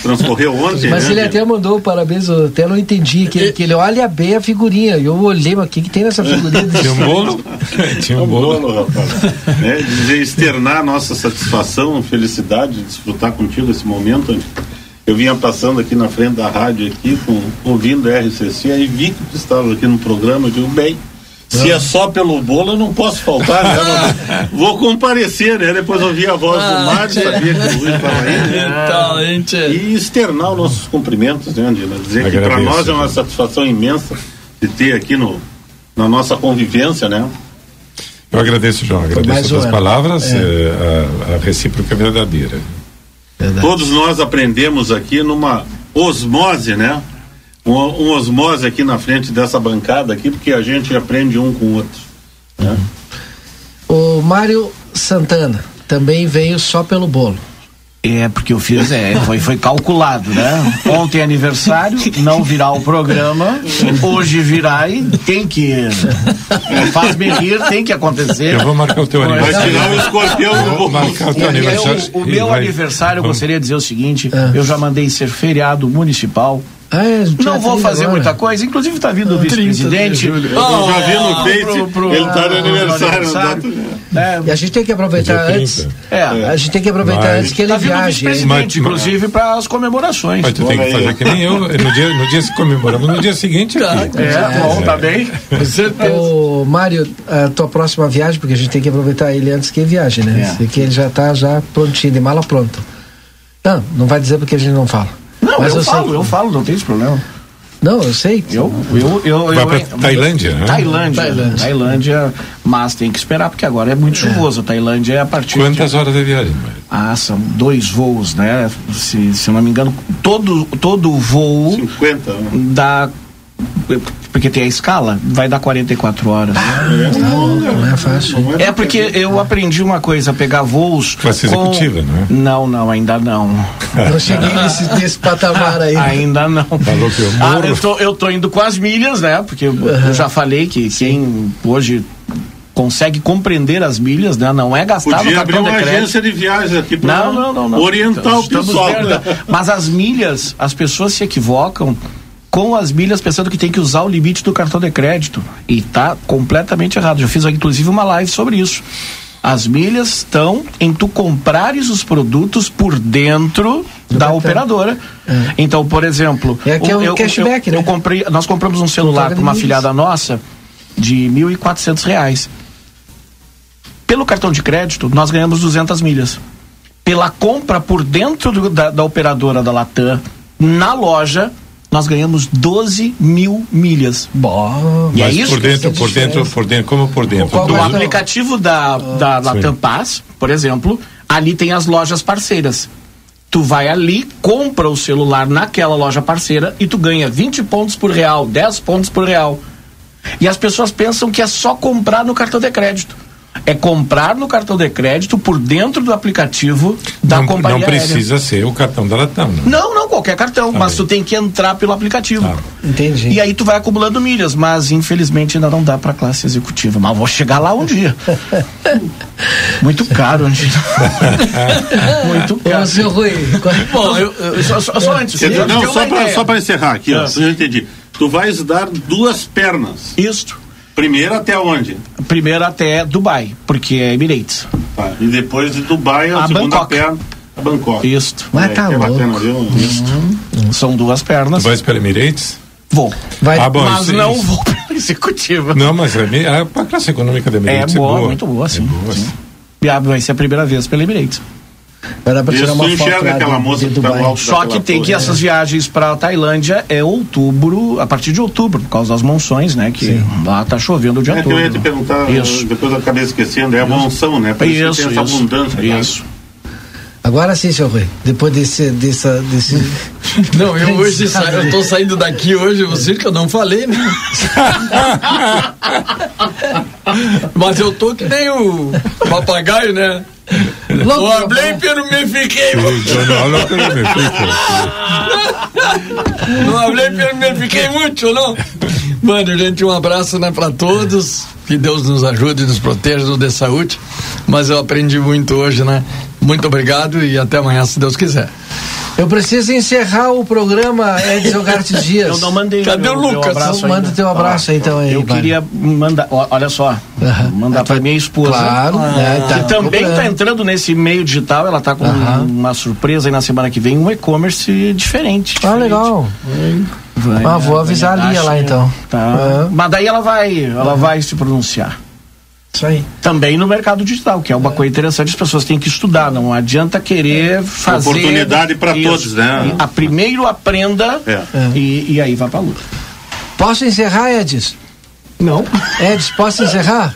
transcorreu ontem. Mas ele até mandou parabéns, eu até não entendi, que ele olha bem a figurinha, eu olhei, mas o que tem nessa figurinha? Tinha um bolo? Tinha um bolo, rapaz. Dizer, externar nossa satisfação, felicidade de desfrutar contigo esse momento, Andina. Eu vinha passando aqui na frente da rádio, aqui, ouvindo a RCC, aí vi que tu estava aqui no programa, eu digo, bem, Se é só pelo bolo, eu não posso faltar, né? Vou comparecer, né? Depois ouvi a voz do Mário, sabia que o Rui estava aí. Então, e externar os nossos cumprimentos, né, Andina? Dizer que para nós é uma satisfação imensa de ter aqui na nossa convivência, né? Eu agradeço, João, agradeço as palavras, a recíproca verdadeira. Verdade. Todos nós aprendemos aqui numa osmose, né? Um osmose aqui na frente dessa bancada aqui, porque a gente aprende um com o outro, né? O Mário Santana também veio só pelo bolo. É, porque eu fiz, foi calculado, né? Ontem é aniversário, não virá o programa, hoje virá e tem que ir. Faz-me rir, tem que acontecer. Eu vou marcar o teu aniversário. Vai tirar o escorpião, vou marcar o teu aniversário. O meu aniversário, eu gostaria de dizer o seguinte, eu já mandei ser feriado municipal. Não vou fazer agora muita coisa, inclusive está vindo o vice-presidente. Eu já vi no peito, ele está no aniversário. E a gente tem que aproveitar antes. A gente tem que aproveitar antes que ele viaje. Inclusive para as comemorações. Mas tu tem que fazer que nem eu, no dia se comemoramos, no dia seguinte. Bom, tá bem. Com certeza. Ô, Mário, a tua próxima viagem, porque a gente tem que aproveitar ele antes que ele viaje, né? Porque ele já está prontinho, de mala pronta. Não vai dizer porque a gente não fala. Não, mas eu falo, não tem esse problema. Não, eu sei. Vai pra Tailândia, né? Tailândia, mas tem que esperar, porque agora é muito chuvoso. A Tailândia é a partir Quantas horas de viagem? São 2 voos, né? Se eu não me engano, todo voo 50, né? Dá, porque tem a escala, vai dar 44 horas. Não é fácil. É porque eu aprendi uma coisa, pegar voos. Classe executiva, né? Não, ainda não. Eu cheguei nesse patamar aí. Ainda não. Falou que eu moro. Eu tô indo com as milhas, né? Porque eu já falei que quem hoje consegue compreender as milhas, né? Não é gastar no cartão de crédito. Podia abrir uma agência de viagens aqui para orientar o pessoal. Mas as milhas, as pessoas se equivocam com as milhas pensando que tem que usar o limite do cartão de crédito, e tá completamente errado. Já fiz inclusive uma live sobre isso. As milhas estão em tu comprares os produtos por dentro da operadora. Então, por exemplo, o cashback, né? Nós compramos um celular para uma afilhada nossa de R$1.400. Pelo cartão de crédito nós ganhamos 200 milhas. Pela compra por dentro da operadora da Latam, na loja, nós ganhamos 12 mil milhas. Bom, e mas é isso por dentro, como por dentro? Do aplicativo da Latam Pass, por exemplo, ali tem as lojas parceiras. Tu vai ali, compra o celular naquela loja parceira e tu ganha 20 pontos por real, 10 pontos por real. E as pessoas pensam que é só comprar no cartão de crédito. É comprar no cartão de crédito por dentro do aplicativo da companhia aérea. Não precisa ser o cartão da Latam, né? Não, qualquer cartão, mas tu tem que entrar pelo aplicativo. Entendi. E aí tu vai acumulando milhas, mas infelizmente ainda não dá pra classe executiva, mas vou chegar lá um dia. Muito caro, Andina. Muito caro. Ô, seu Rui. Bom, só antes. Só pra encerrar aqui, ó, eu entendi. Tu vais dar 2 pernas. Isso. Primeiro até onde? Primeiro até Dubai, porque é Emirates. E depois de Dubai, a segunda perna, a Bangkok. Isso. Mas tá louco. São 2 pernas. Tu vais para Emirates? Vou. Mas não vou para executiva. Não, mas a classe econômica da Emirates é boa. É muito boa, sim. Vai ser a primeira vez pela Emirates. Era pra tirar uma foto aquela moça de Dubai. Só que tem que essas viagens pra Tailândia é outubro, a partir de outubro, por causa das monções, né? Que lá tá chovendo o dia todo. Eu ia te perguntar, depois eu acabei esquecendo, é a monção, né? Pra isso tem essa abundância. Isso. Agora sim, seu Rui, depois desse... Não, eu hoje eu tô saindo daqui hoje, você que eu não falei, né? Mas eu tô que nem o papagaio, né? Logo, o Blip não me fiquei. O Blip não me fiquei muito, não. Mano, gente, um abraço, né, pra todos. Que Deus nos ajude, nos proteja, nos dê saúde. Mas eu aprendi muito hoje, né? Muito obrigado e até amanhã, se Deus quiser. Eu preciso encerrar o programa, Edson Garte Dias. Eu não mandei. Cadê o Lucas? Não manda teu abraço aí, então. Eu queria mandar, olha só, mandar pra minha esposa. Claro. Que também tá entrando nesse meio digital, ela tá com uma surpresa aí na semana que vem, um e-commerce diferente. Ah, legal. Vai, vou avisar a Lia lá então. Tá. Mas daí ela vai se pronunciar. Isso aí. Também no mercado digital, que é uma coisa interessante, as pessoas têm que estudar, não adianta querer fazer... Oportunidade para todos, né? A primeiro aprenda e aí vai para a luta. Posso encerrar, Edson? Não. Edson, posso encerrar?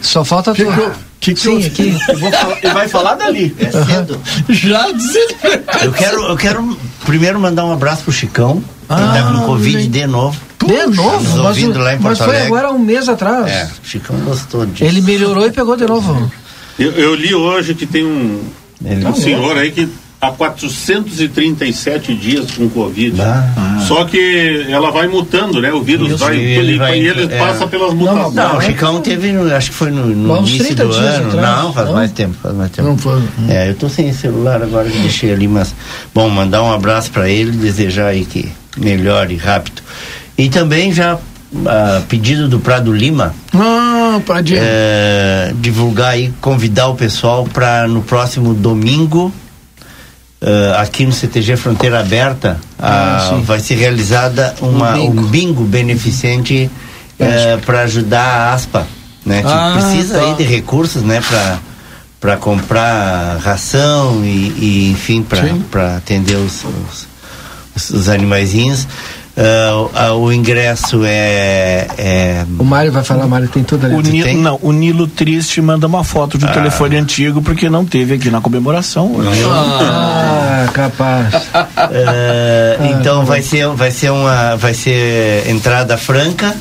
Só falta tu. Sim, aqui. Ele vai falar dali. É cedo. Já disse. Eu quero primeiro mandar um abraço pro Chicão, que tá com Covid de novo. De novo? Mas foi agora um mês atrás. É, o Chicão gostou disso. Ele melhorou e pegou de novo. Eu li hoje que tem um senhor aí que há 437 dias com Covid. Só que ela vai mutando, né? O vírus ele passa pelas mutações. Não, o Chicão teve, acho que foi no início do ano. Não, faz mais tempo. Não foi. Eu tô sem celular agora, que deixei ali, mas bom, mandar um abraço para ele, desejar aí que melhore rápido. E também já a pedido do Prado Lima, divulgar e convidar o pessoal para no próximo domingo, aqui no CTG Fronteira Aberta, vai ser realizada um bingo beneficente para ajudar a ASPA, né? Que precisa aí de recursos, né? Para comprar ração e enfim, para atender os animaizinhos. O ingresso é... O Mário vai falar, Mário tem tudo ali. O Nilo Triste manda uma foto de um telefone antigo, porque não teve aqui na comemoração. Capaz. Então vai ser entrada franca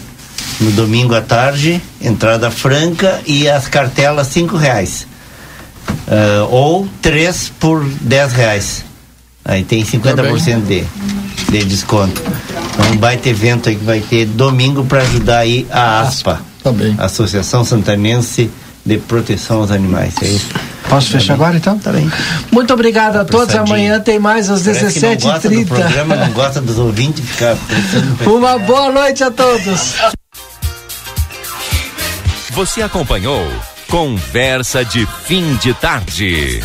no domingo à tarde, entrada franca e as cartelas R$5, ou 3 por R$10. Aí tem 50% de desconto. Então, um baita evento aí que vai ter domingo para ajudar aí a ASPA. Tá bem. Associação Santanense de Proteção aos Animais. É isso. Posso fechar agora então? Tá bem. Muito obrigado a todos. Amanhã tem mais às 17h30. Não gosta do programa, não gosta dos ouvintes ficar pensando. Uma boa noite a todos. Você acompanhou Conversa de Fim de Tarde.